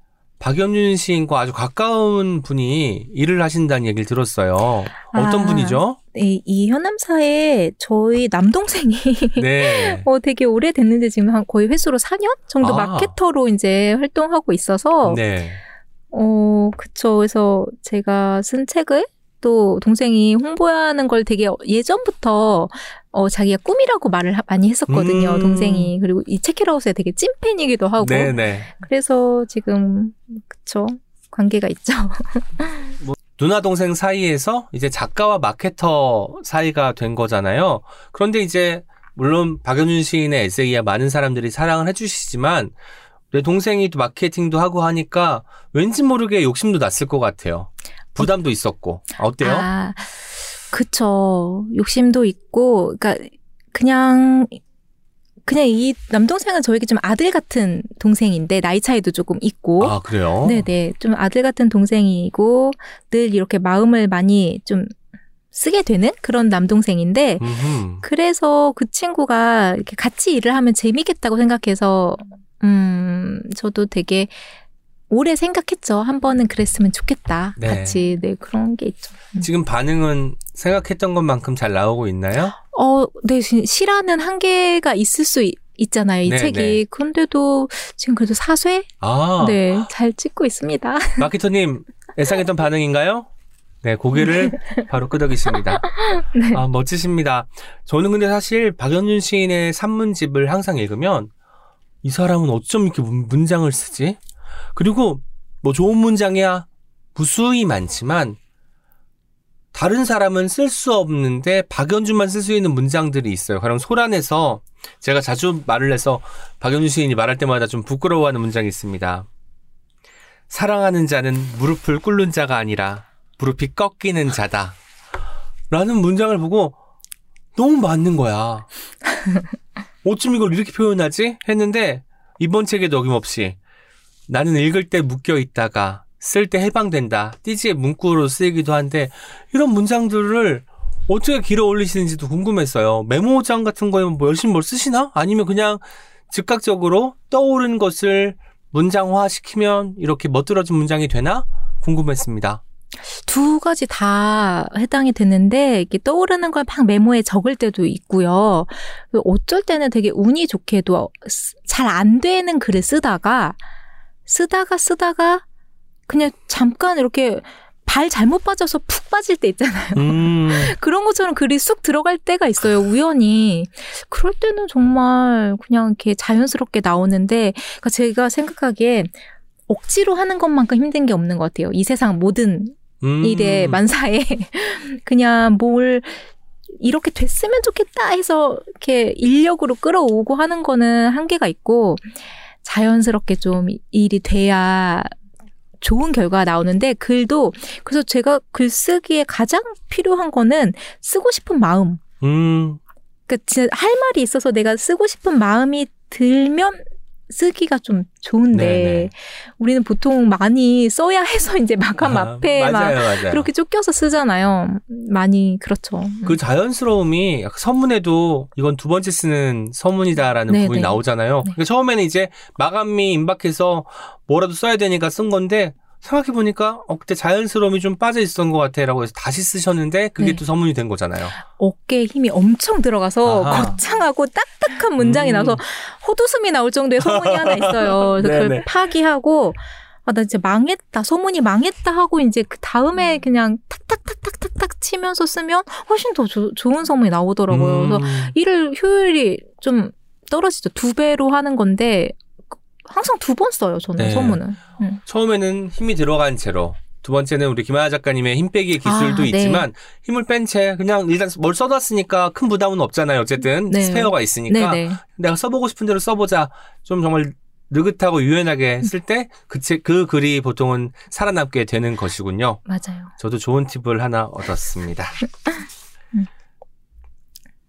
박연준 시인과 아주 가까운 분이 일을 하신다는 얘기를 들었어요. 어떤 분이죠? 네, 이 현암사에 저희 남동생이 네. 되게 오래됐는데 지금 한 거의 회수로 4년 정도 마케터로 이제 활동하고 있어서 네. 그쵸. 그래서 제가 쓴 책을 또 동생이 홍보하는 걸 되게 예전부터 자기가 꿈이라고 말을 많이 했었거든요. 동생이. 그리고 이 책힐하우스에 되게 찐팬이기도 하고. 네네. 그래서 지금 그쵸. 관계가 있죠. 뭐, 누나 동생 사이에서 이제 작가와 마케터 사이가 된 거잖아요. 그런데 이제 물론 박연준 시인의 에세이야 많은 사람들이 사랑을 해주시지만 내 동생이 또 마케팅도 하고 하니까 왠지 모르게 욕심도 났을 것 같아요. 부담도 있었고. 어때요? 그쵸. 욕심도 있고, 그러니까 그냥 이 남동생은 저에게 좀 아들 같은 동생인데 나이 차이도 조금 있고. 아, 그래요? 네네. 좀 아들 같은 동생이고 늘 이렇게 마음을 많이 좀 쓰게 되는 그런 남동생인데 그래서 그 친구가 이렇게 같이 일을 하면 재미있겠다고 생각해서 저도 되게 오래 생각했죠. 한 번은 그랬으면 좋겠다. 네. 같이. 네, 그런 게 있죠. 지금 반응은 생각했던 것만큼 잘 나오고 있나요? 네. 시라는 한계가 있을 수 있잖아요. 이 네, 책이. 네. 그런데도 지금 그래도 4쇄? 네. 잘 찍고 있습니다. 마케터님, 예상했던 반응인가요? 네. 고개를 바로 끄덕이십니다. 네. 아, 멋지십니다. 저는 근데 사실 박연준 시인의 산문집을 항상 읽으면 이 사람은 어쩜 이렇게 문장을 쓰지? 그리고 뭐 좋은 문장이야 무수히 많지만 다른 사람은 쓸 수 없는데 박연준만 쓸 수 있는 문장들이 있어요. 가령 소란에서 제가 자주 말을 해서 박연준 시인이 말할 때마다 좀 부끄러워하는 문장이 있습니다. 사랑하는 자는 무릎을 꿇는 자가 아니라 무릎이 꺾이는 자다. 라는 문장을 보고 너무 맞는 거야. 어쩜 이걸 이렇게 표현하지? 했는데 이번 책에도 어김없이 나는 읽을 때 묶여있다가 쓸 때 해방된다. 띠지의 문구로 쓰이기도 한데 이런 문장들을 어떻게 길어 올리시는지도 궁금했어요. 메모장 같은 거에 뭐 열심히 뭘 쓰시나? 아니면 그냥 즉각적으로 떠오른 것을 문장화시키면 이렇게 멋들어진 문장이 되나? 궁금했습니다. 두 가지 다 해당이 되는데 이게 떠오르는 걸 막 메모에 적을 때도 있고요. 어쩔 때는 되게 운이 좋게도 잘 안 되는 글을 쓰다가 그냥 잠깐 이렇게 발 잘못 빠져서 푹 빠질 때 있잖아요. 그런 것처럼 글이 쑥 들어갈 때가 있어요. 우연히. 그럴 때는 정말 그냥 이렇게 자연스럽게 나오는데 그러니까 제가 생각하기에 억지로 하는 것만큼 힘든 게 없는 것 같아요. 이 세상 모든 일에 만사에 그냥 뭘 이렇게 됐으면 좋겠다 해서 이렇게 인력으로 끌어오고 하는 거는 한계가 있고 자연스럽게 좀 일이 돼야 좋은 결과가 나오는데 글도 그래서 제가 글쓰기에 가장 필요한 거는 쓰고 싶은 마음. 그러니까 진짜 할 말이 있어서 내가 쓰고 싶은 마음이 들면 쓰기가 좀 좋은데 네네. 우리는 보통 많이 써야 해서 이제 마감 앞에 맞아요. 그렇게 쫓겨서 쓰잖아요. 많이 그렇죠. 그 자연스러움이 서문에도 이건 두 번째 쓰는 서문이다라는 네네. 부분이 나오잖아요. 그러니까 처음에는 이제 마감이 임박해서 뭐라도 써야 되니까 쓴 건데 생각해보니까 그때 자연스러움이 좀 빠져있었던 것 같아라고 해서 다시 쓰셨는데 그게 네. 또 서문이 된 거잖아요. 어깨에 힘이 엄청 들어가서 거창하고 딱딱한 문장이 나와서 헛웃음이 나올 정도의 서문이 하나 있어요. 그래서 그걸 파기하고 나 진짜 망했다. 소문이 망했다 하고 이제 그 다음에 그냥 탁탁탁탁탁탁 치면서 쓰면 훨씬 더 좋은 서문이 나오더라고요. 그래서 일을 효율이 좀 떨어지죠. 2배로 하는 건데 항상 2번 써요. 저는 서문은. 처음에는 힘이 들어간 채로 두 번째는 우리 김하나 작가님의 힘 빼기의 기술도 네. 있지만 힘을 뺀 채 그냥 일단 뭘 써놨으니까 큰 부담은 없잖아요. 어쨌든 네. 스페어가 있으니까 내가 써보고 싶은 대로 써보자. 좀 정말 느긋하고 유연하게 쓸 때 그 글이 보통은 살아남게 되는 것이군요. 맞아요. 저도 좋은 팁을 하나 얻었습니다.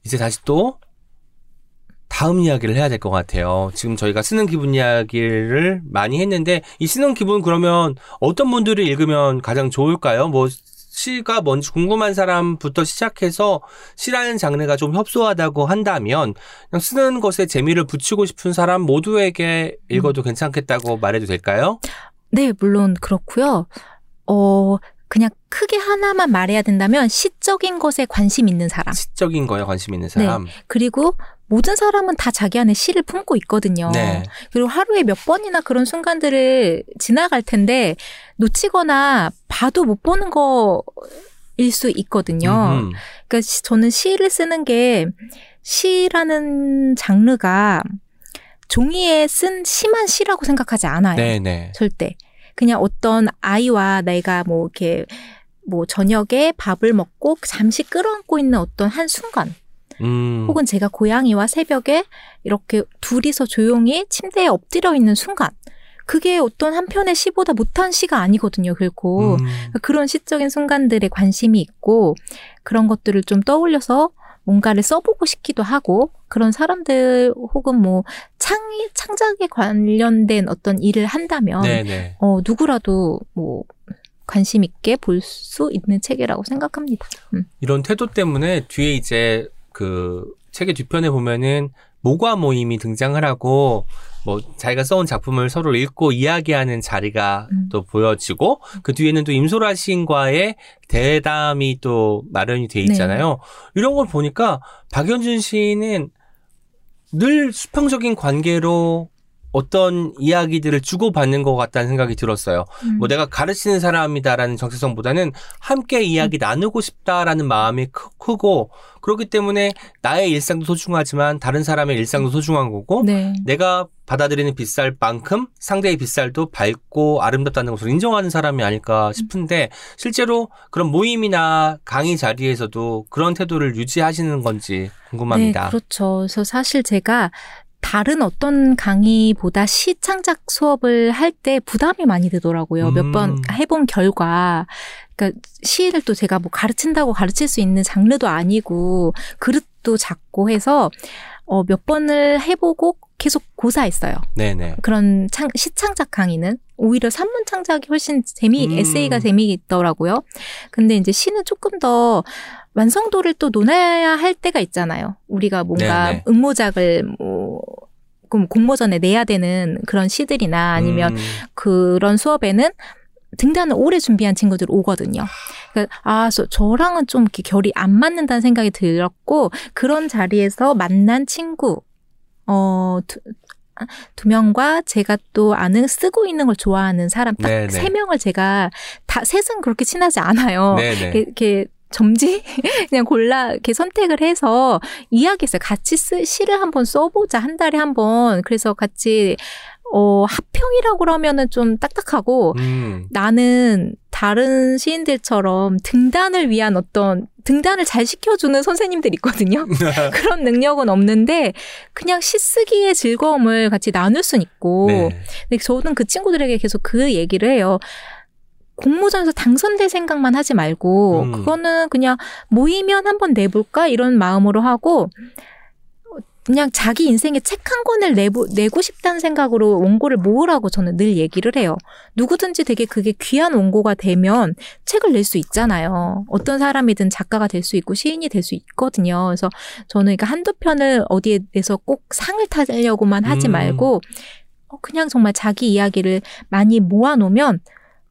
이제 다시 또 다음 이야기를 해야 될 것 같아요. 지금 저희가 쓰는 기분 이야기를 많이 했는데 이 쓰는 기분 그러면 어떤 분들이 읽으면 가장 좋을까요? 뭐 시가 뭔지 궁금한 사람부터 시작해서 시라는 장르가 좀 협소하다고 한다면 그냥 쓰는 것에 재미를 붙이고 싶은 사람 모두에게 읽어도 괜찮겠다고 말해도 될까요? 네, 물론 그렇고요. 그냥 크게 하나만 말해야 된다면 시적인 것에 관심 있는 사람. 시적인 거에 관심 있는 사람. 네. 그리고 모든 사람은 다 자기 안에 시를 품고 있거든요. 네. 그리고 하루에 몇 번이나 그런 순간들을 지나갈 텐데 놓치거나 봐도 못 보는 거일 수 있거든요. 그러니까 저는 시를 쓰는 게 시라는 장르가 종이에 쓴 시만 시라고 생각하지 않아요. 네네. 절대. 그냥 어떤 아이와 내가 뭐 이렇게 뭐 저녁에 밥을 먹고 잠시 끌어안고 있는 어떤 한 순간. 혹은 제가 고양이와 새벽에 이렇게 둘이서 조용히 침대에 엎드려 있는 순간. 그게 어떤 한 편의 시보다 못한 시가 아니거든요, 결코. 그런 시적인 순간들에 관심이 있고 그런 것들을 좀 떠올려서 뭔가를 써보고 싶기도 하고 그런 사람들 혹은 뭐 창작에 관련된 어떤 일을 한다면 누구라도 뭐 관심 있게 볼 수 있는 책이라고 생각합니다. 이런 태도 때문에 뒤에 이제 그 책의 뒤편에 보면은 모과 모임이 등장을 하고 뭐 자기가 써온 작품을 서로 읽고 이야기하는 자리가 또 보여지고 그 뒤에는 또 임소라 시인과의 대담이 또 마련이 돼 있잖아요. 네. 이런 걸 보니까 박연준 시인은 늘 수평적인 관계로 어떤 이야기들을 주고받는 것 같다는 생각이 들었어요. 뭐 내가 가르치는 사람이다라는 정체성보다는 함께 이야기 나누고 싶다라는 마음이 크고 그렇기 때문에 나의 일상도 소중하지만 다른 사람의 일상도 소중한 거고 내가 받아들이는 빗살만큼 상대의 빗살도 밝고 아름답다는 것을 인정하는 사람이 아닐까 싶은데 실제로 그런 모임이나 강의 자리에서도 그런 태도를 유지하시는 건지 궁금합니다. 네, 그렇죠. 그래서 사실 제가 다른 어떤 강의보다 시창작 수업을 할 때 부담이 많이 되더라고요. 몇 번 해본 결과. 그러니까 시를 또 제가 뭐 가르친다고 가르칠 수 있는 장르도 아니고 그릇도 작고 해서 몇 번을 해보고 계속 고사했어요. 네네. 그런 시창작 강의는 오히려 산문 창작이 훨씬 에세이가 재미있더라고요. 근데 이제 시는 조금 더 완성도를 또 논해야 할 때가 있잖아요. 우리가 뭔가 네네. 응모작을 뭐 공모전에 내야 되는 그런 시들이나 아니면 그런 수업에는 등단을 오래 준비한 친구들 오거든요. 그러니까 저랑은 좀 이렇게 결이 안 맞는다는 생각이 들었고 그런 자리에서 만난 친구 두 명과 제가 또 아는 쓰고 있는 걸 좋아하는 사람 딱 세 명을 제가 셋은 그렇게 친하지 않아요. 이렇게 점지 그냥 골라 이렇게 선택을 해서 이야기했어요. 같이 시를 한번 써보자. 한 달에 한 번. 그래서 같이 합평이라고 그러면은 좀 딱딱하고 나는 다른 시인들처럼 등단을 위한 어떤 등단을 잘 시켜주는 선생님들 있거든요. 그런 능력은 없는데 그냥 시쓰기의 즐거움을 같이 나눌 순 있고 근데 저는 그 친구들에게 계속 그 얘기를 해요. 공모전에서 당선될 생각만 하지 말고 그거는 그냥 모이면 한번 내볼까 이런 마음으로 하고 그냥 자기 인생에 책 한 권을 내고 싶다는 생각으로 원고를 모으라고 저는 늘 얘기를 해요. 누구든지 되게 그게 귀한 원고가 되면 책을 낼 수 있잖아요. 어떤 사람이든 작가가 될 수 있고 시인이 될 수 있거든요. 그래서 저는 그러니까 한두 편을 어디에 내서 꼭 상을 타려고만 하지 말고 그냥 정말 자기 이야기를 많이 모아놓으면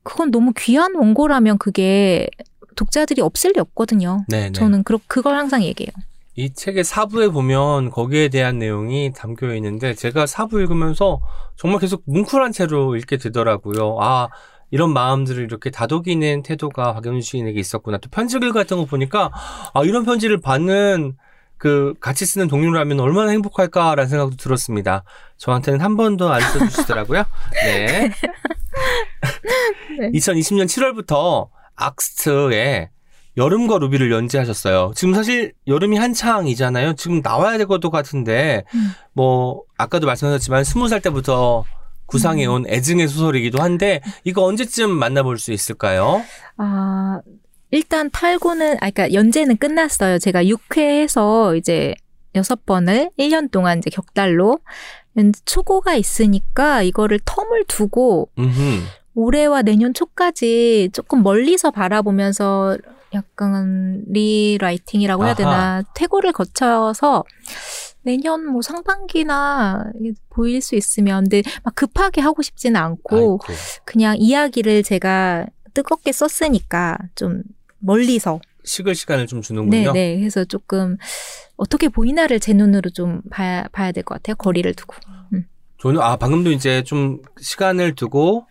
그건 너무 귀한 원고라면 그게 독자들이 없을 리 없거든요. 네네. 저는 그걸 항상 얘기해요. 이 책의 4부에 보면 거기에 대한 내용이 담겨 있는데 제가 4부 읽으면서 정말 계속 뭉클한 채로 읽게 되더라고요. 이런 마음들을 이렇게 다독이는 태도가 박연준 시인에게 있었구나. 또 편지글 같은 거 보니까 이런 편지를 받는 같이 쓰는 동료라면 얼마나 행복할까라는 생각도 들었습니다. 저한테는 한 번도 안 써주시더라고요. 네. 2020년 7월부터 악스트에 여름과 루비를 연재하셨어요. 지금 사실 여름이 한창이잖아요. 지금 나와야 될 것도 같은데 뭐 아까도 말씀하셨지만 20살 때부터 구상해온 애증의 소설이기도 한데 이거 언제쯤 만나볼 수 있을까요? 일단 탈고는, 그러니까 연재는 끝났어요. 제가 6회에서 이제 6번을 1년 동안 이제 격달로 초고가 있으니까 이거를 텀을 두고 올해와 내년 초까지 조금 멀리서 바라보면서 약간 리라이팅이라고 해야 되나, 아하. 퇴고를 거쳐서 내년 뭐 상반기나 보일 수 있으면, 근데 막 급하게 하고 싶지는 않고, 아이고. 그냥 이야기를 제가 뜨겁게 썼으니까 좀 멀리서 식을 시간을 좀 주는군요. 네, 그래서 조금 어떻게 보이나를 제 눈으로 좀 봐야 될 것 같아요. 거리를 두고. 저는 방금도 이제 좀 시간을 두고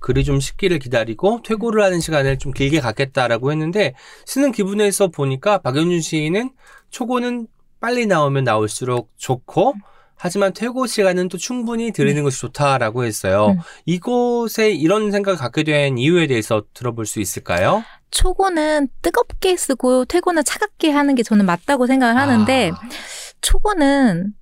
글이 좀 식기를 기다리고 퇴고를 하는 시간을 좀 길게 갖겠다라고 했는데, 쓰는 기분에서 보니까 박연준 시인은 초고는 빨리 나오면 나올수록 좋고, 하지만 퇴고 시간은 또 충분히 들이는 것이 좋다라고 했어요. 이곳에 이런 생각을 갖게 된 이유에 대해서 들어볼 수 있을까요? 초고는 뜨겁게 쓰고 퇴고는 차갑게 하는 게 저는 맞다고 생각을 하는데, 초고는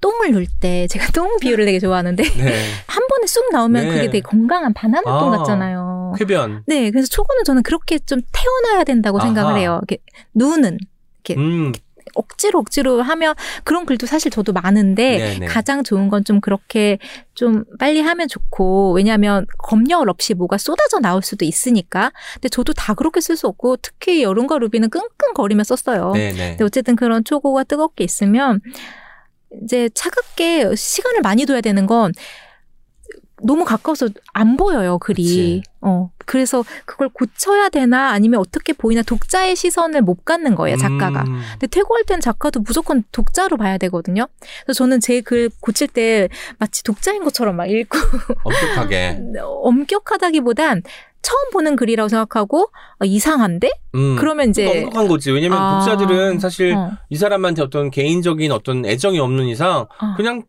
똥을 넣을 때, 제가 똥 비유를 되게 좋아하는데, 네. 한 번에 쑥 나오면 네. 그게 되게 건강한 바나나 똥 같잖아요. 쾌변. 네, 그래서 초고는 저는 그렇게 좀 태어나야 된다고 생각을 해요. 이렇게 누는, 이렇게 억지로 하면, 그런 글도 사실 저도 많은데, 네네. 가장 좋은 건 좀 그렇게 좀 빨리 하면 좋고, 왜냐하면 검열 없이 뭐가 쏟아져 나올 수도 있으니까. 근데 저도 다 그렇게 쓸 수 없고, 특히 여름과 루비는 끙끙거리며 썼어요. 네네. 근데 어쨌든 그런 초고가 뜨겁게 있으면, 이제 차갑게 시간을 많이 둬야 되는 건 너무 가까워서 안 보여요, 글이. 그치. 그래서 그걸 고쳐야 되나 아니면 어떻게 보이나, 독자의 시선을 못 갖는 거예요, 작가가. 근데 퇴고할 땐 작가도 무조건 독자로 봐야 되거든요. 그래서 저는 제 글 고칠 때 마치 독자인 것처럼 막 읽고. 엄격하게. 엄격하다기보단 처음 보는 글이라고 생각하고, 이상한데? 그러면 이제. 엄격한 거지. 왜냐면 독자들은 사실 이 사람한테 어떤 개인적인 어떤 애정이 없는 이상 그냥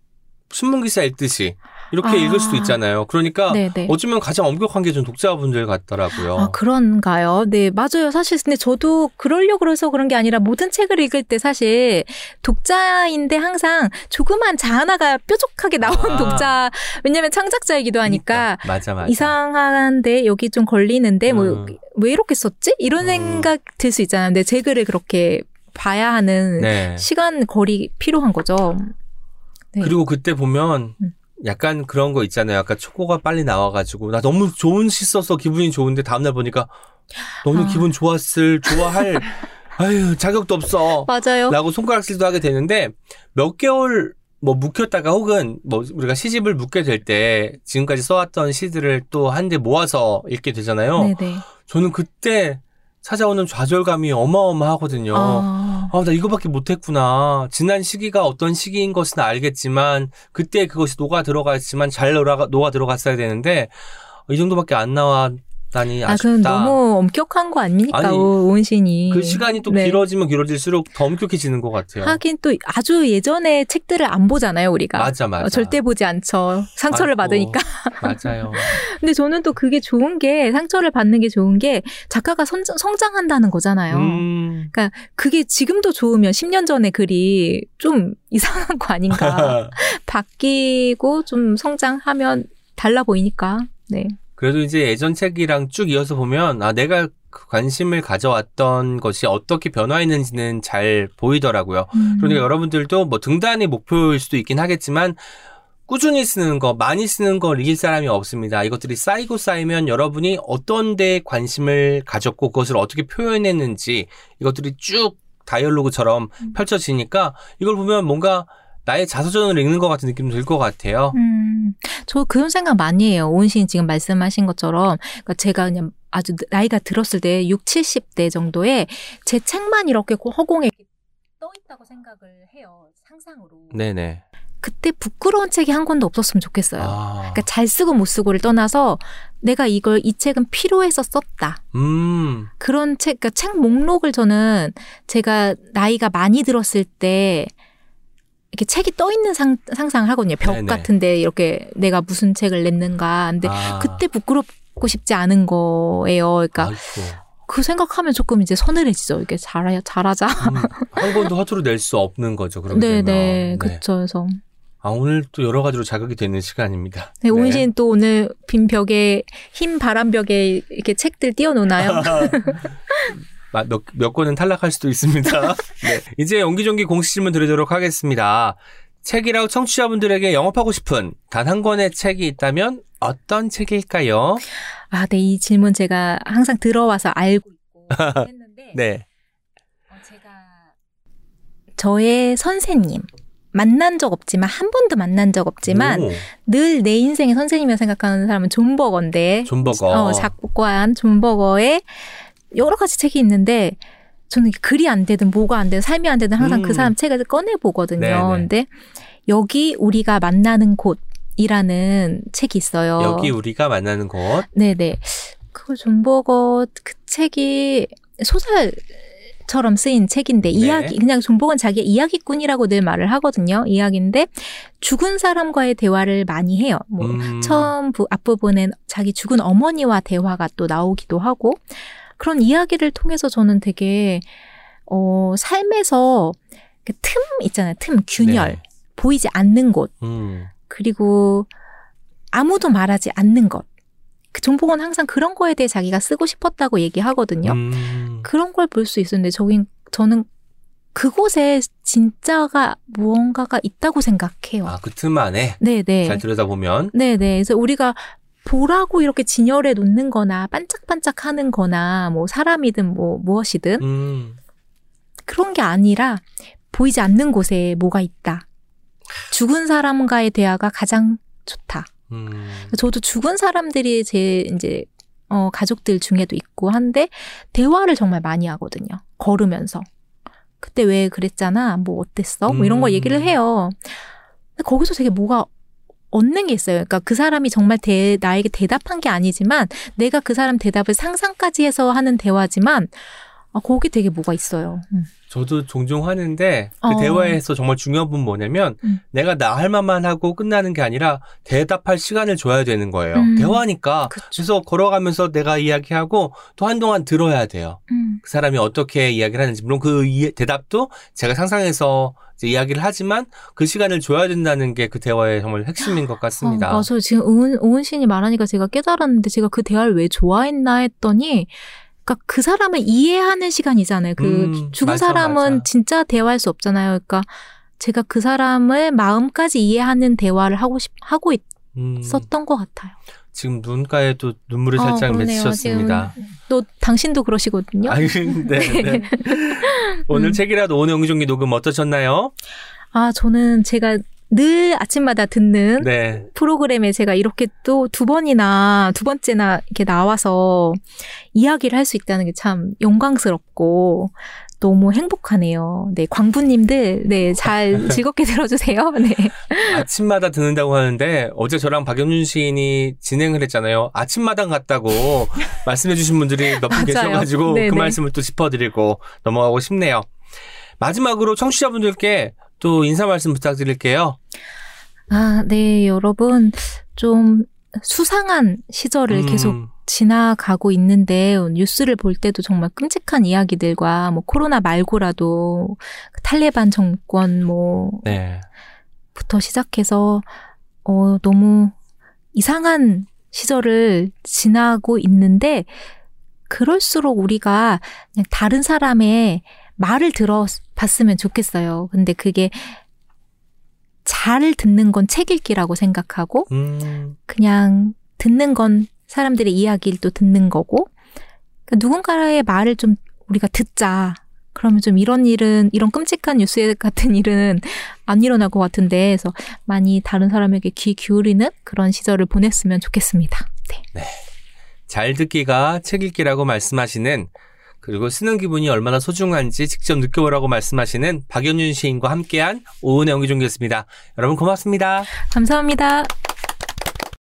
신문기사 읽듯이 이렇게 읽을 수도 있잖아요. 그러니까 네네. 어쩌면 가장 엄격한 게 좀 독자분들 같더라고요. 아, 그런가요? 네, 맞아요. 사실 근데 저도 그러려고 해서 그런 게 아니라 모든 책을 읽을 때 사실 독자인데 항상 조그만 자 하나가 뾰족하게 나온 독자. 왜냐면 창작자이기도 하니까. 그러니까. 맞아. 이상한데 여기 좀 걸리는데 뭐 왜 이렇게 썼지? 이런 생각 들 수 있잖아요. 근데 제 글을 그렇게 봐야 하는 네. 시간, 거리 필요한 거죠. 네. 그리고 그때 보면 약간 그런 거 있잖아요. 약간 초고가 빨리 나와가지고 나 너무 좋은 시 써서 기분이 좋은데 다음날 보니까 너무 기분 좋아할 아유 자격도 없어. 맞아요. 라고 손가락질도 하게 되는데, 몇 개월 뭐 묵혔다가 혹은 뭐 우리가 시집을 묵게 될 때 지금까지 써왔던 시들을 또 한데 모아서 읽게 되잖아요. 네네. 저는 그때 찾아오는 좌절감이 어마어마하거든요. 나 이거밖에 못했구나. 지난 시기가 어떤 시기인 것은 알겠지만 그때 그것이 녹아 들어갔지만 잘 녹아 들어갔어야 되는데 이 정도밖에 안 나왔다니 아쉽다. 그럼 너무 엄격한 거 아닙니까, 오은 시인이. 그 시간이 또 네. 길어지면 길어질수록 더 엄격해지는 것 같아요. 하긴 또 아주 예전에 책들을 안 보잖아요, 우리가. 맞아. 절대 보지 않죠. 상처를 받으니까. 맞아요. 근데 저는 또 그게 좋은 게, 상처를 받는 게 좋은 게 작가가 성장한다는 거잖아요. 그러니까 그게 지금도 좋으면 10년 전의 글이 좀 이상한 거 아닌가. 바뀌고 좀 성장하면 달라 보이니까. 네. 그래도 이제 예전 책이랑 쭉 이어서 보면 내가 관심을 가져왔던 것이 어떻게 변화했는지는 잘 보이더라고요. 그러니까 여러분들도 뭐 등단이 목표일 수도 있긴 하겠지만 꾸준히 쓰는 거, 많이 쓰는 걸 이길 사람이 없습니다. 이것들이 쌓이고 쌓이면 여러분이 어떤 데에 관심을 가졌고 그것을 어떻게 표현했는지 이것들이 쭉 다이얼로그처럼 펼쳐지니까 이걸 보면 뭔가 나의 자서전을 읽는 것 같은 느낌도 들 것 같아요. 저 그런 생각 많이 해요. 오은 시인 지금 말씀하신 것처럼. 그러니까 제가 그냥 아주 나이가 들었을 때 60, 70대 정도에 제 책만 이렇게 허공에 떠있다고 생각을 해요, 상상으로. 네네. 그때 부끄러운 책이 한 권도 없었으면 좋겠어요. 그러니까 잘 쓰고 못 쓰고를 떠나서 내가 이 책은 필요해서 썼다. 그런 책, 그러니까 책 목록을 저는 제가 나이가 많이 들었을 때 이렇게 책이 떠 있는 상상을 하거든요. 벽 네네. 같은데 이렇게 내가 무슨 책을 냈는가. 근데 그때 부끄럽고 싶지 않은 거예요. 그러니까. 아이고. 그 생각하면 조금 이제 서늘해지죠. 이렇게 잘하자. 한 권도 허투루 낼 수 없는 거죠, 그러면. 네네. 그쵸. 그래서 아, 오늘 또 여러 가지로 자극이 되는 시간입니다. 네, 오은 씨는 또 오늘 빈 벽에, 흰 바람벽에 이렇게 책들 띄워놓나요? 몇 권은 탈락할 수도 있습니다. 네. 이제 옹기종기 공식 질문 드리도록 하겠습니다. 책이라고 청취자분들에게 영업하고 싶은 단 한 권의 책이 있다면 어떤 책일까요? 아, 네, 이 질문 제가 항상 들어와서 알고 있고 했는데 네. 제가 저의 선생님 만난 적 없지만 한 번도 만난 적 없지만 늘 내 인생의 선생님이라고 생각하는 사람은 존 버거인데 작곡가한 존 버거의 여러 가지 책이 있는데 저는 글이 안 되든 뭐가 안 되든 삶이 안 되든 항상 그 사람 책을 꺼내보거든요. 네네. 근데 여기 우리가 만나는 곳이라는 책이 있어요. 여기 우리가 만나는 곳? 네네. 그걸 존 버거 그 책이 소설처럼 쓰인 책인데 네. 이야기 그냥 존 버거는 자기의 이야기꾼이라고 늘 말을 하거든요. 이야기인데 죽은 사람과의 대화를 많이 해요. 뭐 처음 앞부분엔 자기 죽은 어머니와 대화가 또 나오기도 하고 그런 이야기를 통해서 저는 되게 삶에서 그 틈 있잖아요. 틈, 균열. 네. 보이지 않는 곳. 그리고 아무도 말하지 않는 것. 그 존버거는 항상 그런 거에 대해 자기가 쓰고 싶었다고 얘기하거든요. 그런 걸 볼 수 있었는데 저는 그곳에 진짜가 무언가가 있다고 생각해요. 아, 그 틈 안에? 네네. 잘 들여다보면? 네네. 그래서 우리가 보라고 이렇게 진열해 놓는 거나 반짝반짝 하는 거나 뭐 사람이든 뭐 무엇이든 그런 게 아니라 보이지 않는 곳에 뭐가 있다. 죽은 사람과의 대화가 가장 좋다. 저도 죽은 사람들이 제 이제 가족들 중에도 있고 한데 대화를 정말 많이 하거든요. 걸으면서. 그때 왜 그랬잖아. 뭐 어땠어? 뭐 이런 거 얘기를 해요. 근데 거기서 되게 뭐가 얻는 게 있어요. 그러니까 그 사람이 정말 나에게 대답한 게 아니지만 내가 그 사람 대답을 상상까지 해서 하는 대화지만 아, 거기 되게 뭐가 있어요. 저도 종종 하는데 그 대화에서 정말 중요한 부분 뭐냐면 내가 나 할 말만 하고 끝나는 게 아니라 대답할 시간을 줘야 되는 거예요. 대화니까 그쵸. 그래서 걸어가면서 내가 이야기하고 또 한동안 들어야 돼요. 그 사람이 어떻게 이야기를 하는지 물론 그 대답도 제가 상상해서 이야기를 하지만 그 시간을 줘야 된다는 게 그 대화의 정말 핵심인 것 같습니다. 맞아요. 지금 오은 씨이 말하니까 제가 깨달았는데 제가 그 대화를 왜 좋아했나 했더니 그러니까 그 사람을 이해하는 시간이잖아요. 그 죽은 맞아, 사람은 맞아. 진짜 대화할 수 없잖아요. 그러니까 제가 그 사람을 마음까지 이해하는 대화를 하고 있었던 것 같아요. 지금 눈가에도 눈물이 살짝 맺히셨습니다. 또 당신도 그러시거든요. 아니, 네, 네. 오늘 책이라도 오늘 옹기종기 녹음 어떠셨나요? 아, 저는 제가 늘 아침마다 듣는 네. 프로그램에 제가 이렇게 또 두 번째나 이렇게 나와서 이야기를 할 수 있다는 게 참 영광스럽고 너무 행복하네요. 네, 광부님들, 네, 잘 즐겁게 들어주세요. 네. 아침마다 듣는다고 하는데, 어제 저랑 박연준 시인이 진행을 했잖아요. 아침마당 같다고 말씀해주신 분들이 몇 분 계셔가지고, 네네. 그 말씀을 또 짚어드리고 넘어가고 싶네요. 마지막으로 청취자분들께 또 인사 말씀 부탁드릴게요. 아, 네, 여러분. 좀 수상한 시절을 계속 지나가고 있는데 뉴스를 볼 때도 정말 끔찍한 이야기들과 뭐 코로나 말고라도 탈레반 정권 뭐부터 시작해서 너무 이상한 시절을 지나고 있는데 그럴수록 우리가 그냥 다른 사람의 말을 들어봤으면 좋겠어요. 근데 그게 잘 듣는 건 책 읽기라고 생각하고 그냥 듣는 건 사람들의 이야기를 또 듣는 거고 그러니까 누군가의 말을 좀 우리가 듣자. 그러면 좀 이런 끔찍한 뉴스 같은 일은 안 일어날 것 같은데 그래서 많이 다른 사람에게 귀 기울이는 그런 시절을 보냈으면 좋겠습니다. 네. 네. 잘 듣기가 책 읽기라고 말씀하시는 그리고 쓰는 기분이 얼마나 소중한지 직접 느껴보라고 말씀하시는 박연준 시인과 함께한 오은의 옹기종기였습니다. 여러분 고맙습니다. 감사합니다.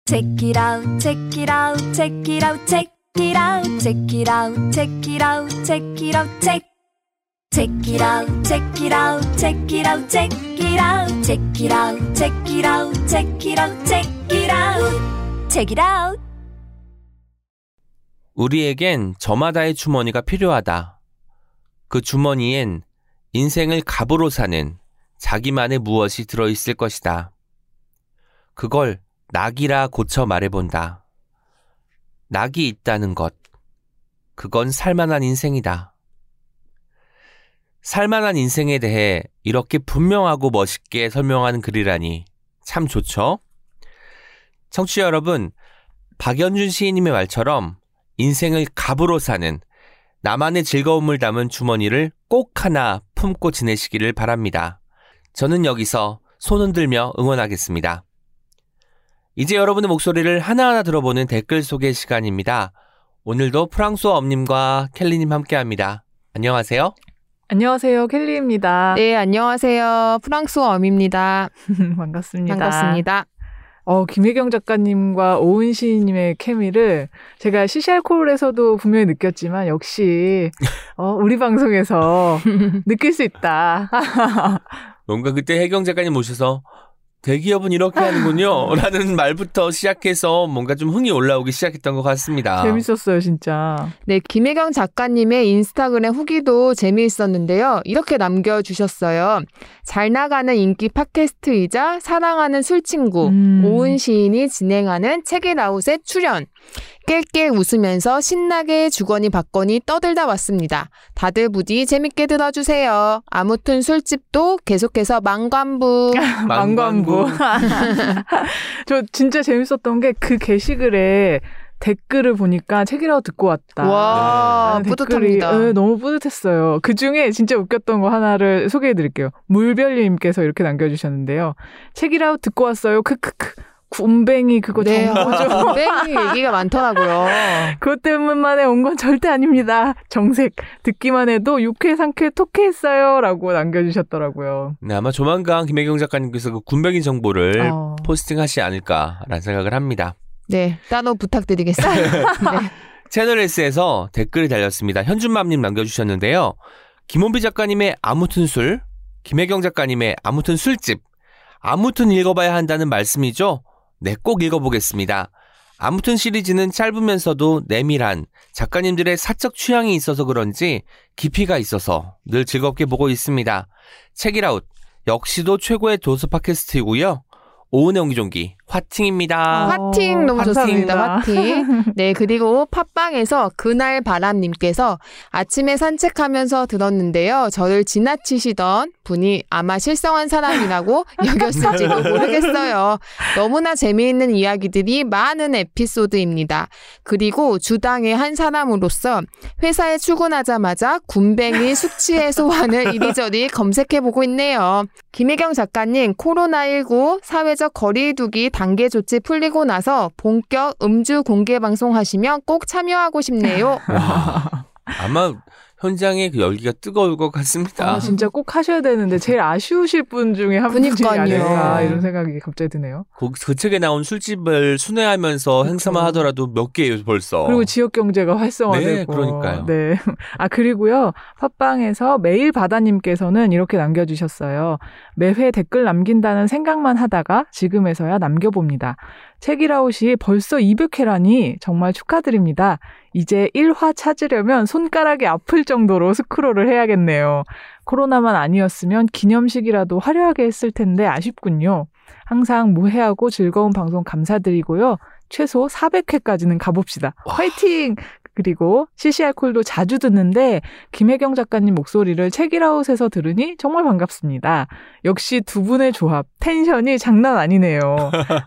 Check it out, check it out, check it out, check it out, check it out, check it out, check it out, check. Check it out, check it out, check it out, check it out, check it out, check it out, check it out, check it out, check it out. 우리에겐 저마다의 주머니가 필요하다. 그 주머니엔 인생을 값으로 사는 자기만의 무엇이 들어있을 것이다. 그걸 낙이라 고쳐 말해본다. 낙이 있다는 것, 그건 살만한 인생이다. 살만한 인생에 대해 이렇게 분명하고 멋있게 설명하는 글이라니 참 좋죠? 청취자 여러분, 박연준 시인님의 말처럼 인생을 갑으로 사는 나만의 즐거움을 담은 주머니를 꼭 하나 품고 지내시기를 바랍니다. 저는 여기서 손 흔들며 응원하겠습니다. 이제 여러분의 목소리를 하나하나 들어보는 댓글 소개 시간입니다. 오늘도 프랑스어 엄님과 켈리님 함께합니다. 안녕하세요. 안녕하세요. 켈리입니다. 네, 안녕하세요. 프랑스어 엄입니다. 반갑습니다. 반갑습니다. 김혜경 작가님과 오은 시인님의 케미를 제가 시시알콜에서도 분명히 느꼈지만 역시 우리 방송에서 느낄 수 있다. 뭔가 그때 혜경 작가님 모셔서 대기업은 이렇게 하는군요 라는 말부터 시작해서 뭔가 좀 흥이 올라오기 시작했던 것 같습니다. 재밌었어요 진짜. 네, 김혜경 작가님의 인스타그램 후기도 재미있었는데요. 이렇게 남겨주셨어요. 잘 나가는 인기 팟캐스트이자 사랑하는 술친구 오은 시인이 진행하는 책잇아웃에 출연. 깰깨 웃으면서 신나게 주거니 받거니 떠들다 왔습니다. 다들 부디 재밌게 들어주세요. 아무튼 술집도 계속해서 망관부. 망관부. 저 진짜 재밌었던 게 그 게시글에 댓글을 보니까 책이라고 듣고 왔다. 와, 네. 뿌듯합니다. 네, 너무 뿌듯했어요. 그중에 진짜 웃겼던 거 하나를 소개해드릴게요. 물별님께서 이렇게 남겨주셨는데요. 책이라고 듣고 왔어요. 크크크. 군뱅이 그거 정보죠. 군뱅이 얘기가 많더라고요. 그것 때문만에 온 건 절대 아닙니다. 정색. 듣기만 해도 유쾌 상쾌 톡했어요. 라고 남겨주셨더라고요. 네, 아마 조만간 김혜경 작가님께서 그 군뱅이 정보를 포스팅하시지 않을까라는 생각을 합니다. 네. 따로 부탁드리겠습니다. 네. 채널S에서 댓글이 달렸습니다. 현준맘님 남겨주셨는데요. 김원비 작가님의 아무튼 술, 김혜경 작가님의 아무튼 술집, 아무튼 읽어봐야 한다는 말씀이죠. 네, 꼭 읽어보겠습니다. 아무튼 시리즈는 짧으면서도 내밀한 작가님들의 사적 취향이 있어서 그런지 깊이가 있어서 늘 즐겁게 보고 있습니다. 책잇아웃 역시도 최고의 도서 팟캐스트이고요. 오은의 옹기종기 화팅입니다. 화팅 너무 감사합니다. 좋습니다. 화팅. 네, 그리고 팟빵에서 그날 바람님께서 아침에 산책하면서 들었는데요. 저를 지나치시던 분이 아마 실성한 사람이라고 여겼을지도 모르겠어요. 너무나 재미있는 이야기들이 많은 에피소드입니다. 그리고 주당의 한 사람으로서 회사에 출근하자마자 군뱅이 숙취 해소하는 이리저리 검색해보고 있네요. 김혜경 작가님, 코로나19 사회적 거리 두기 단계 조치 풀리고 나서 본격 음주 공개 방송 하시면 꼭 참여하고 싶네요. 와, 아마 현장에 그 열기가 뜨거울 것 같습니다. 진짜 꼭 하셔야 되는데 제일 아쉬우실 분 중에 한 분이 아닐까 이런 생각이 갑자기 드네요. 그 책에 나온 술집을 순회하면서 행사만 하더라도 몇 개예요 벌써. 그리고 지역 경제가 활성화되고. 네, 그러니까요. 네. 그리고요. 팟빵에서 매일 바다님께서는 이렇게 남겨주셨어요. 매회 댓글 남긴다는 생각만 하다가 지금에서야 남겨봅니다. 책잇아웃이 벌써 200회라니 정말 축하드립니다. 이제 1화 찾으려면 손가락이 아플 정도로 스크롤을 해야겠네요. 코로나만 아니었으면 기념식이라도 화려하게 했을 텐데 아쉽군요. 항상 무해하고 즐거운 방송 감사드리고요. 최소 400회까지는 가봅시다. 와. 화이팅! 그리고 CC알콜도 자주 듣는데 김혜경 작가님 목소리를 책잇아웃에서 들으니 정말 반갑습니다. 역시 두 분의 조합, 텐션이 장난 아니네요.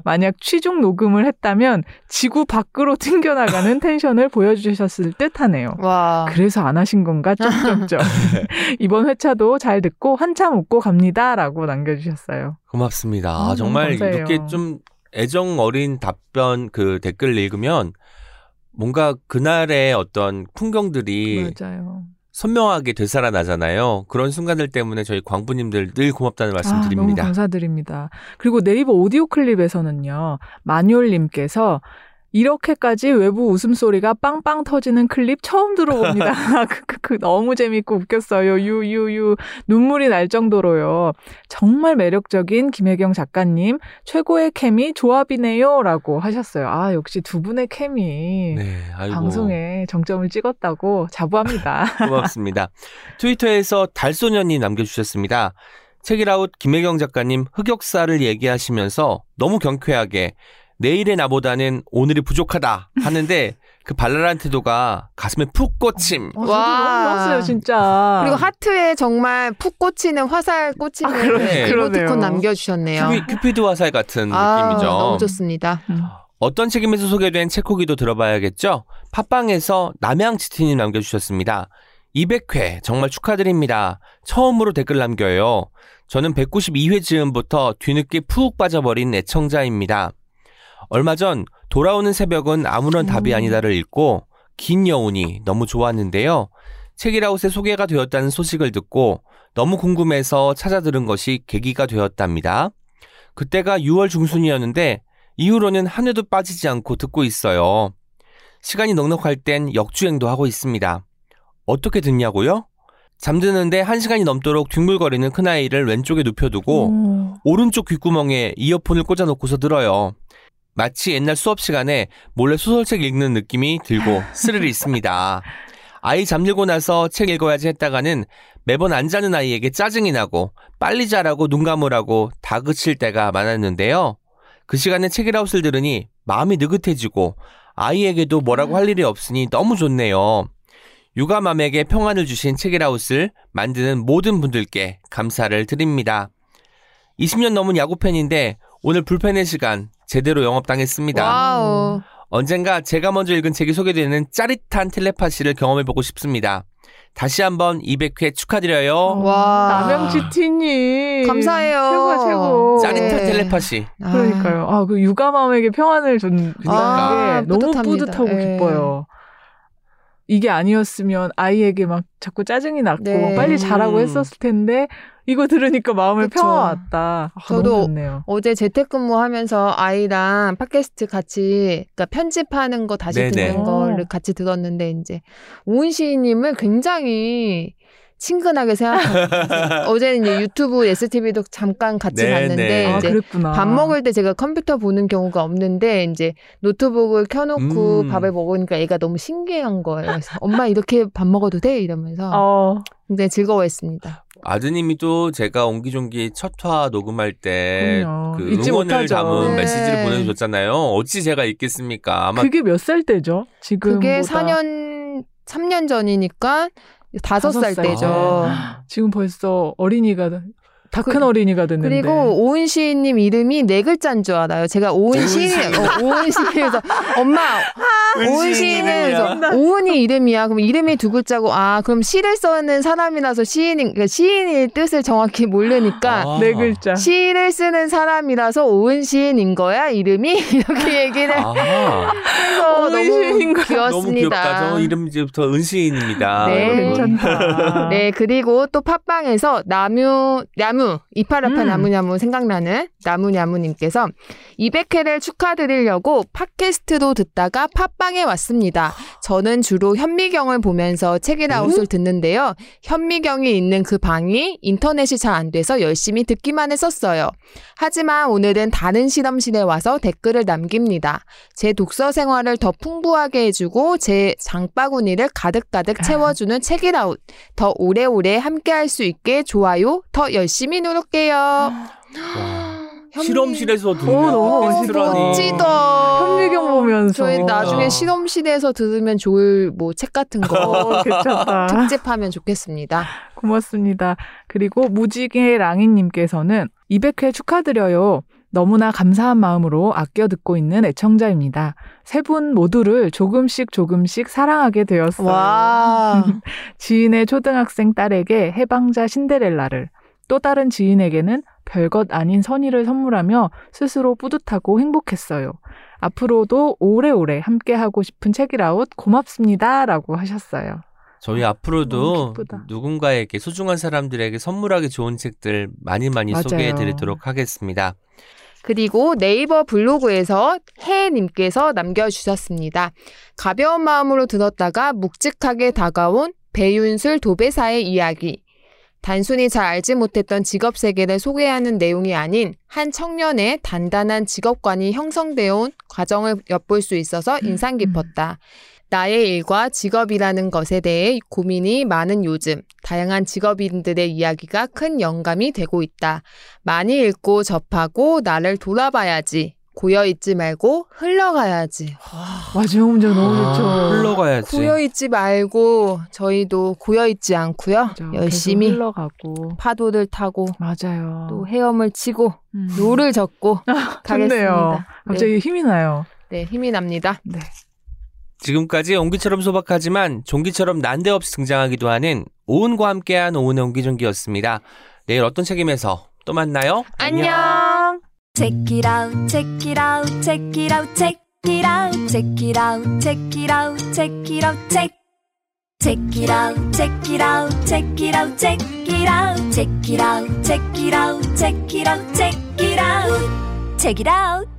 만약 취중 녹음을 했다면 지구 밖으로 튕겨나가는 텐션을 보여주셨을 듯하네요. 와. 그래서 안 하신 건가? 점점점. 이번 회차도 잘 듣고 한참 웃고 갑니다. 라고 남겨주셨어요. 고맙습니다. 정말 감사해요. 이렇게 좀 애정 어린 답변 그 댓글 읽으면 뭔가 그날의 어떤 풍경들이 맞아요. 선명하게 되살아나잖아요. 그런 순간들 때문에 저희 광부님들 늘 고맙다는 말씀 드립니다. 너무 감사드립니다. 그리고 네이버 오디오 클립에서는요. 마뉴얼님께서 이렇게까지 외부 웃음소리가 빵빵 터지는 클립 처음 들어봅니다. 너무 재밌고 웃겼어요. 유유유 눈물이 날 정도로요. 정말 매력적인 김혜경 작가님 최고의 케미 조합이네요. 라고 하셨어요. 역시 두 분의 케미 네, 방송에 정점을 찍었다고 자부합니다. 고맙습니다. 트위터에서 달소년이 남겨주셨습니다. 책일아웃 김혜경 작가님 흑역사를 얘기하시면서 너무 경쾌하게 내일의 나보다는 오늘이 부족하다 하는데 그 발랄한 태도가 가슴에 푹 꽂힘. 와, 놀랐어요 진짜. 그리고 하트에 정말 푹 꽂히는 화살 꽂히는 이모티콘 남겨주셨네요. 큐피드 화살 같은 느낌이죠. 너무 좋습니다. 어떤 책임에서 소개된 책 후기도 들어봐야겠죠? 팟빵에서 남양지티님 남겨주셨습니다. 200회 정말 축하드립니다. 처음으로 댓글 남겨요. 저는 192회 즈음부터 뒤늦게 푹 빠져버린 애청자입니다. 얼마 전 돌아오는 새벽은 아무런 답이 아니다를 읽고 긴 여운이 너무 좋았는데요. 책일아웃에 소개가 되었다는 소식을 듣고 너무 궁금해서 찾아들은 것이 계기가 되었답니다. 그때가 6월 중순이었는데 이후로는 한 회도 빠지지 않고 듣고 있어요. 시간이 넉넉할 땐 역주행도 하고 있습니다. 어떻게 듣냐고요? 잠드는데 1시간이 넘도록 뒹굴거리는 큰아이를 왼쪽에 눕혀두고 오른쪽 귓구멍에 이어폰을 꽂아놓고서 들어요. 마치 옛날 수업 시간에 몰래 소설책 읽는 느낌이 들고 스르르 있습니다. 아이 잠들고 나서 책 읽어야지 했다가는 매번 안 자는 아이에게 짜증이 나고 빨리 자라고 눈 감으라고 다그칠 때가 많았는데요. 그 시간에 책일아웃을 들으니 마음이 느긋해지고 아이에게도 뭐라고 할 일이 없으니 너무 좋네요. 육아맘에게 평안을 주신 책일아웃을 만드는 모든 분들께 감사를 드립니다. 20년 넘은 야구팬인데 오늘 불펜의 시간 제대로 영업당했습니다. 와우. 언젠가 제가 먼저 읽은 책이 소개되는 짜릿한 텔레파시를 경험해보고 싶습니다. 다시 한번 200회 축하드려요. 와, 남양지티님 감사해요. 최고야 최고. 짜릿한 텔레파시. 그러니까요. 아, 그 육아맘에게 평안을 준 그니까 너무 뿌듯하고 기뻐요. 이게 아니었으면 아이에게 막 자꾸 짜증이 났고 빨리 자라고 했었을 텐데 이거 들으니까 마음에 평화 왔다. 아, 저도 어제 재택근무하면서 아이랑 팟캐스트 같이 그러니까 편집하는 거 다시 듣는 거를 같이 들었는데 이제 오은 시인님을 굉장히 친근하게 생각하고 어제는 이제 유튜브 예스TV도 잠깐 같이 봤는데 이제 밥 먹을 때 제가 컴퓨터 보는 경우가 없는데 이제 노트북을 켜놓고 밥을 먹으니까 애가 너무 신기한 거예요. 그래서 엄마 이렇게 밥 먹어도 돼? 이러면서 굉장히 즐거워했습니다. 아드님이 또 제가 옹기종기 첫화 녹음할 때 그 응원을 담은 메시지를 보내주셨잖아요. 어찌 제가 읽겠습니까? 아마 그게 몇 살 때죠? 지금 그게 3년 전이니까 5살 때죠. 아, 지금 벌써 어린이가 다 큰 어린이가 됐는데. 그리고 오은 시인님 이름이 4글자인 줄 알아요. 제가 오은 시인, 오은 시인에서 엄마 오은 시인은 오은이 이름이야. 그럼 이름이 2글자고 아 그럼 시를 쓰는 사람이라서 시인인 그러니까 시인의 뜻을 정확히 모르니까 4글자. 시를 쓰는 사람이라서 오은 시인인 거야 이름이 이렇게 얘기를. 그래서 오은 시인인 거 귀엽습니다. 너무 귀엽다. 저 이름 이제부터 은 시인입니다. 네, 괜찮다. 네 그리고 또 팟빵에서 나무, 이파라파 나무냐무 생각나는 나무냐무님께서 200회를 축하드리려고 팟캐스트도 듣다가 팟빵에 왔습니다. 저는 주로 현미경을 보면서 책일아웃을 듣는데요. 현미경이 있는 그 방이 인터넷이 잘 안 돼서 열심히 듣기만 했었어요. 하지만 오늘은 다른 실험실에 와서 댓글을 남깁니다. 제 독서 생활을 더 풍부하게 해주고 제 장바구니를 가득가득 채워주는 책일아웃. 더 오래오래 함께할 수 있게 좋아요. 더 열심히 누를게요. 실험실에서 듣는 멋지다. 현미경 보면서 저희 나중에 실험실에서 들으면 좋을 책 같은 거 특집하면 좋겠습니다. 고맙습니다. 그리고 무지개 랑이님께서는 200회 축하드려요. 너무나 감사한 마음으로 아껴 듣고 있는 애청자입니다. 세 분 모두를 조금씩 사랑하게 되었어요. 와. 지인의 초등학생 딸에게 해방자 신데렐라를 또 다른 지인에게는 별것 아닌 선의를 선물하며 스스로 뿌듯하고 행복했어요. 앞으로도 오래오래 함께하고 싶은 책일아웃 고맙습니다. 라고 하셨어요. 저희 앞으로도 누군가에게 소중한 사람들에게 선물하기 좋은 책들 많이 소개해드리도록 하겠습니다. 그리고 네이버 블로그에서 해님께서 남겨주셨습니다. 가벼운 마음으로 들었다가 묵직하게 다가온 배윤술 도배사의 이야기. 단순히 잘 알지 못했던 직업 세계를 소개하는 내용이 아닌 한 청년의 단단한 직업관이 형성되어 온 과정을 엿볼 수 있어서 인상 깊었다. 나의 일과 직업이라는 것에 대해 고민이 많은 요즘, 다양한 직업인들의 이야기가 큰 영감이 되고 있다. 많이 읽고 접하고 나를 돌아봐야지. 고여있지 말고 흘러가야지. 와, 제형 문장 너무 좋죠. 흘러가야지. 고여있지 말고 저희도 고여있지 않고요. 맞아, 열심히 흘러가고 파도를 타고 맞아요. 또 헤엄을 치고 노를 젓고 가겠습니다. 갑자기 네. 힘이 나요. 네, 힘이 납니다. 네. 지금까지 온기처럼 소박하지만 종기처럼 난데없이 등장하기도 하는 오은과 함께한 오은의 옹기종기였습니다. 내일 어떤 책임에서 또 만나요. 안녕. Check it out, check it out, check it out, check it out, check it out, check it out, check it out, check. Check it out, check it out, check it out, check it out, check it out, check it out, check it out, check it out, check it out.